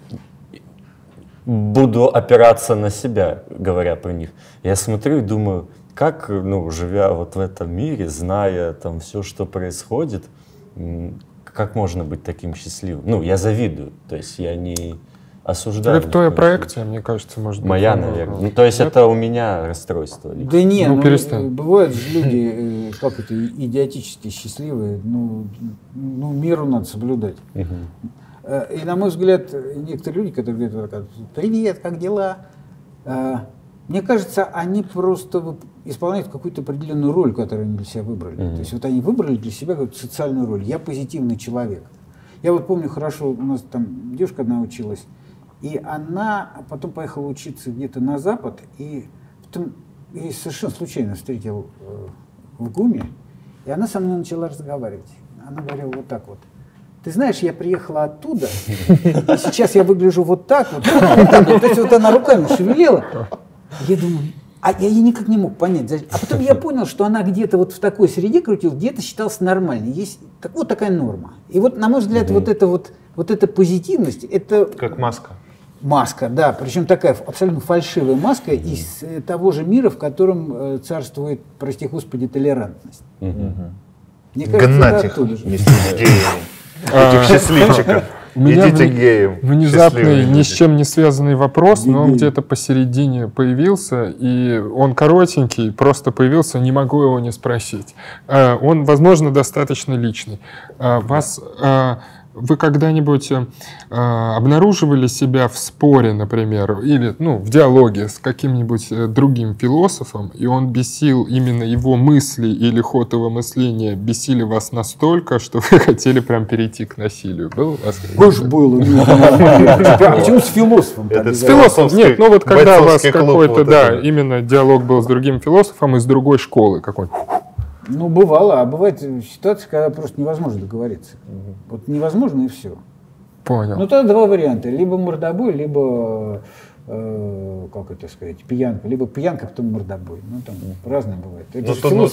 буду опираться на себя, говоря про них. Я смотрю и думаю, как, ну, живя вот в этом мире, зная там все, что происходит, как можно быть таким счастливым? Ну, я завидую, то есть я не... осуждаю. Это твоя проекция, мне кажется, может быть. Моя, наверное. Ну, то есть это у меня расстройство. Да нет, ну, перестань. Бывают же люди, как это, идиотически счастливые, ну меру надо соблюдать. И, на мой взгляд, некоторые люди, которые говорят, привет, как дела? Мне кажется, они просто исполняют какую-то определенную роль, которую они для себя выбрали. То есть вот они выбрали для себя какую-то социальную роль. Я позитивный человек. Я вот помню хорошо, у нас там девушка одна училась, и она потом поехала учиться где-то на Запад, и потом я совершенно случайно встретил в ГУМе, и она со мной начала разговаривать. Она говорила вот так вот. Ты знаешь, я приехала оттуда, и сейчас я выгляжу вот так вот. То есть вот она руками шевелила. Я думаю, а я ей никак не мог понять. А потом я понял, что она где-то вот в такой среде крутилась, где-то считалась нормальной. Есть вот такая норма. И вот, на мой взгляд, вот эта позитивность, это... Как маска. Маска, да, причем такая абсолютно фальшивая маска из того же мира, в котором царствует, прости господи, толерантность. Мне кажется, оттуда же. Этих счастливчиков. У меня внезапный, ни с чем не связанный вопрос, но он где-то посередине появился, и он коротенький, просто появился, не могу его не спросить. Он, возможно, достаточно личный. Вы когда-нибудь обнаруживали себя в споре, например, или в диалоге с каким-нибудь другим философом, и он бесил, именно его мысли или ход его мышления бесили вас настолько, что вы хотели прям перейти к насилию? Было у вас? Уж было. Почему с философом? С философом, нет, ну вот когда у вас какой-то, да, именно диалог был с другим философом из другой школы какой-то. Ну, бывало, а бывает ситуация, когда просто невозможно договориться. Вот невозможно и все. Понял. Ну, тогда два варианта. Либо мордобой, либо, как это сказать, пьянка. Либо пьянка, потом мордобой. Ну, там разное бывает.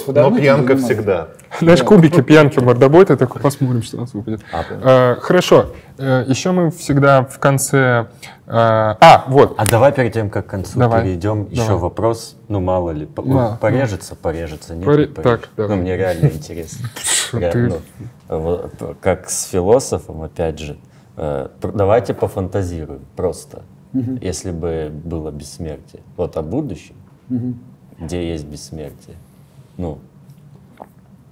Но пьянка всегда. Знаешь, кубики, пьянки, мордобой, ты такой, посмотрим, что у нас выпадет. Хорошо. Еще мы всегда в конце... А давай перед тем, как к концу перейдем, еще вопрос. Ну, мало ли, порежется, нет, порежется. Ну, мне реально интересно. Как с философом, опять же, давайте пофантазируем просто. Если бы было бессмертие. Вот о будущем, где есть бессмертие. Ну,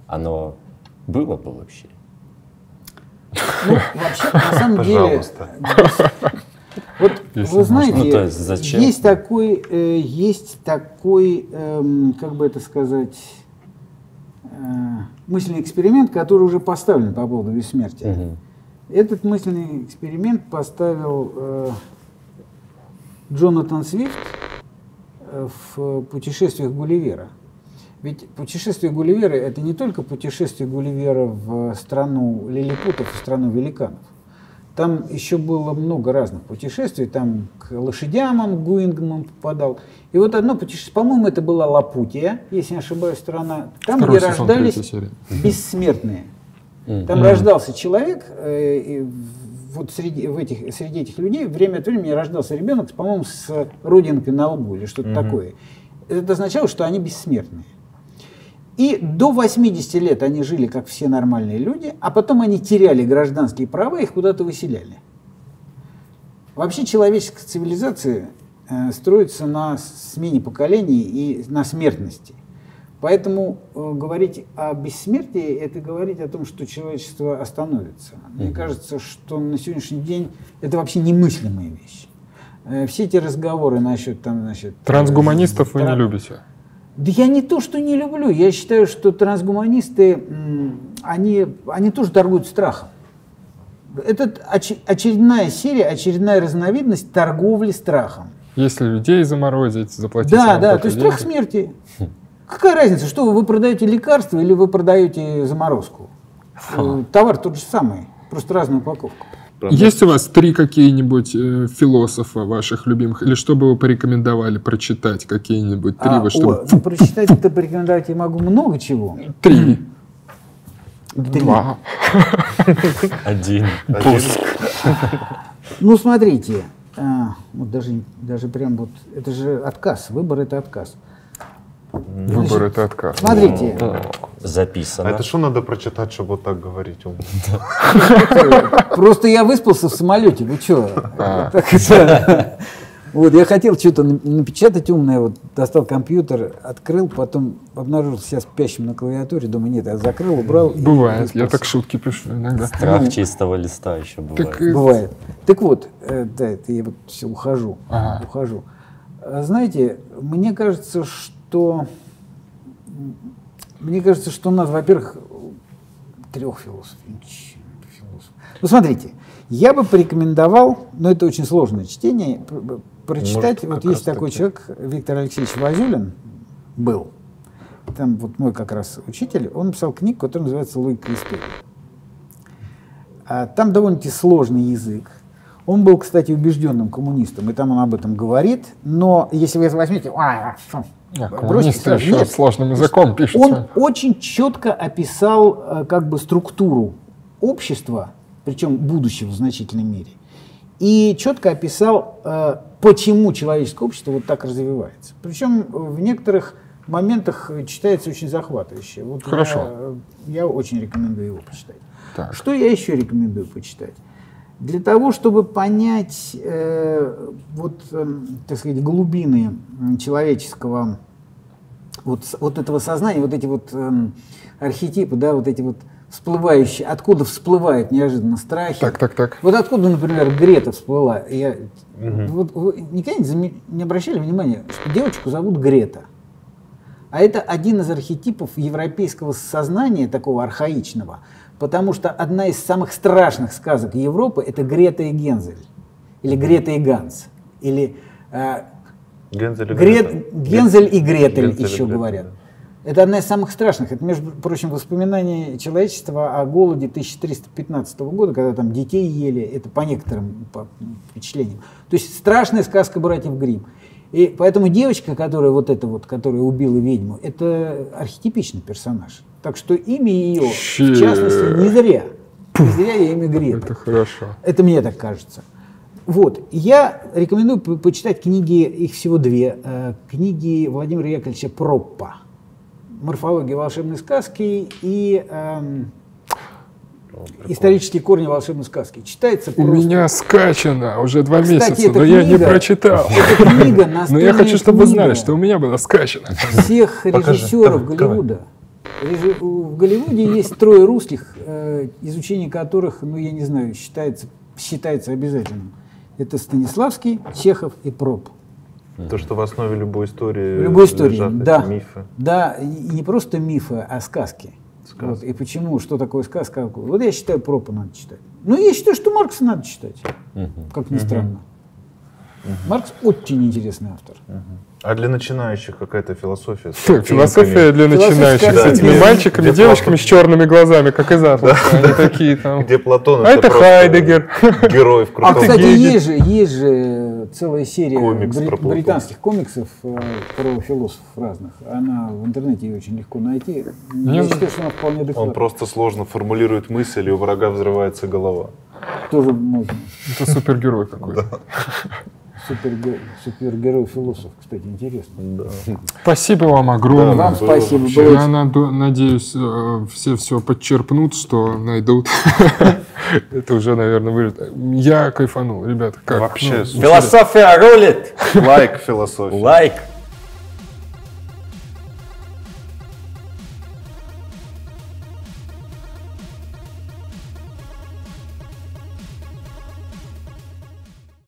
оно было бы вообще? Ну, вообще, на самом деле... Вот вы знаете, есть такой, как бы это сказать, мысленный эксперимент, который уже поставлен по поводу бессмертия. Этот мысленный эксперимент поставил Джонатан Свифт в «Путешествиях Гулливера». Ведь «Путешествие Гулливера» — это не только путешествие Гулливера в страну лилипутов и страну великанов. Там еще было много разных путешествий, там к лошадям он, Гуингман попадал. И вот одно путешествие, по-моему, это была Лапутия, если не ошибаюсь, страна, там, где рождались бессмертные. Там рождался человек, и вот среди этих людей время от времени рождался ребенок, по-моему, с родинкой на лбу или что-то такое. Это означало, что они бессмертные. И до 80 лет они жили, как все нормальные люди, а потом они теряли гражданские права, их куда-то выселяли. Вообще человеческая цивилизация строится на смене поколений и на смертности. Поэтому говорить о бессмертии – это говорить о том, что человечество остановится. Мне кажется, что на сегодняшний день это вообще немыслимые вещи. Все эти разговоры насчет… Трансгуманистов вы не любите? Да я не то, что не люблю. Я считаю, что трансгуманисты, они тоже торгуют страхом. Это очередная серия, очередная разновидность торговли страхом. Если людей заморозить, заплатить... Да, да, то есть страх смерти. Какая разница, что вы продаете лекарство или вы продаете заморозку? Товар тот же самый, просто разную упаковку. Правда. Есть у вас три какие-нибудь философа ваших любимых? Или что бы вы порекомендовали прочитать? Какие-нибудь три? Ну, прочитать-то порекомендовать я могу много чего. Три. Два. Один. Ну, смотрите. Вот даже прям вот... Это же отказ. Выбор — это отказ. Выбор — это отказ. Смотрите. Записано. А это что надо прочитать, чтобы вот так говорить? Просто я выспался в самолете. Вы что? Вот, я хотел что-то напечатать умное, вот достал компьютер, открыл, потом обнаружил себя спящим на клавиатуре, думаю, нет, я закрыл, убрал. Бывает, я так шутки пишу иногда. Страх чистого листа еще бывает. Бывает. Так вот, да, это я вот все ухожу, ухожу. Знаете, мне кажется, что у нас, во-первых, трех философов. Ну, смотрите, я бы порекомендовал, но это очень сложное чтение, прочитать, может, вот есть такой человек, Виктор Алексеевич Вазюлин, был, там вот мой как раз учитель, он написал книгу, которая называется «Логика истории». А там довольно-таки сложный язык. Он был, кстати, убежденным коммунистом, и там он об этом говорит, но если вы возьмете... Коммунисты еще нет, сложным языком пишется. Он очень четко описал как бы структуру общества, причем будущего в значительной мере, и четко описал, почему человеческое общество вот так развивается. Причем в некоторых моментах читается очень захватывающе. Вот хорошо. Я очень рекомендую его почитать. Так. Что я еще рекомендую почитать? Для того, чтобы понять так сказать, глубины человеческого вот этого сознания, вот эти вот архетипы, да, вот эти вот всплывающие, откуда всплывают неожиданно страхи. Так. Вот откуда, например, Грета всплыла. Вот, вы никогда не обращали внимания, что девочку зовут Грета. А это один из архетипов европейского сознания, такого архаичного, потому что одна из самых страшных сказок Европы — это Грета и Гензель, или Грета и Ганс, или Гензель и Гретель еще говорят. Это одна из самых страшных. Это, между прочим, воспоминания человечества о голоде 1315 года, когда там детей ели, это по некоторым впечатлениям. То есть страшная сказка братьев Гримм. И поэтому девочка, которая которая убила ведьму, это архетипичный персонаж. Так что имя ее, в частности, не зря. Не зря я имя Грета. Это хорошо. Это мне так кажется. Вот. Я рекомендую почитать книги, их всего две, книги Владимира Яковлевича Проппа. «Морфология волшебной сказки» и «Исторические корни волшебной сказки». Читается просто... У меня скачано уже 2 месяца, но я не прочитал. Но я хочу, чтобы вы знали, что у меня была скачана. Всех режиссеров Голливуда. В Голливуде есть трое русских, изучение которых, ну я не знаю, считается обязательным. Это Станиславский, Чехов и Проб. То, что в основе любой истории лежат, да, эти мифы. Да, и не просто мифы, а сказки. Вот, и почему, что такое сказка? Вот я считаю, Пропа надо читать. Ну, я считаю, что Маркса надо читать, как ни странно. Маркс очень интересный автор. А для начинающих какая-то философия? Философия для начинающих. С этими мальчиками, девочками с черными глазами, как из атласа. Они такие там. Где Платон? А это Хайдеггер. Герой в крутом. А, кстати, есть же целая серия британских комиксов про философов разных. Она в интернете ее очень легко найти. Я считаю, что она вполне адекватна. Он просто сложно формулирует мысль, и у врага взрывается голова. Тоже можно. Это супергерой какой-то. Супергерой-философ, кстати, интересно. Да. Спасибо вам огромное. Да, вам спасибо. Я надеюсь, все подчерпнут, что найдут. Это уже, наверное, вылет. Я кайфанул, ребята. Вообще. Философия рулит. Лайк философии. Лайк.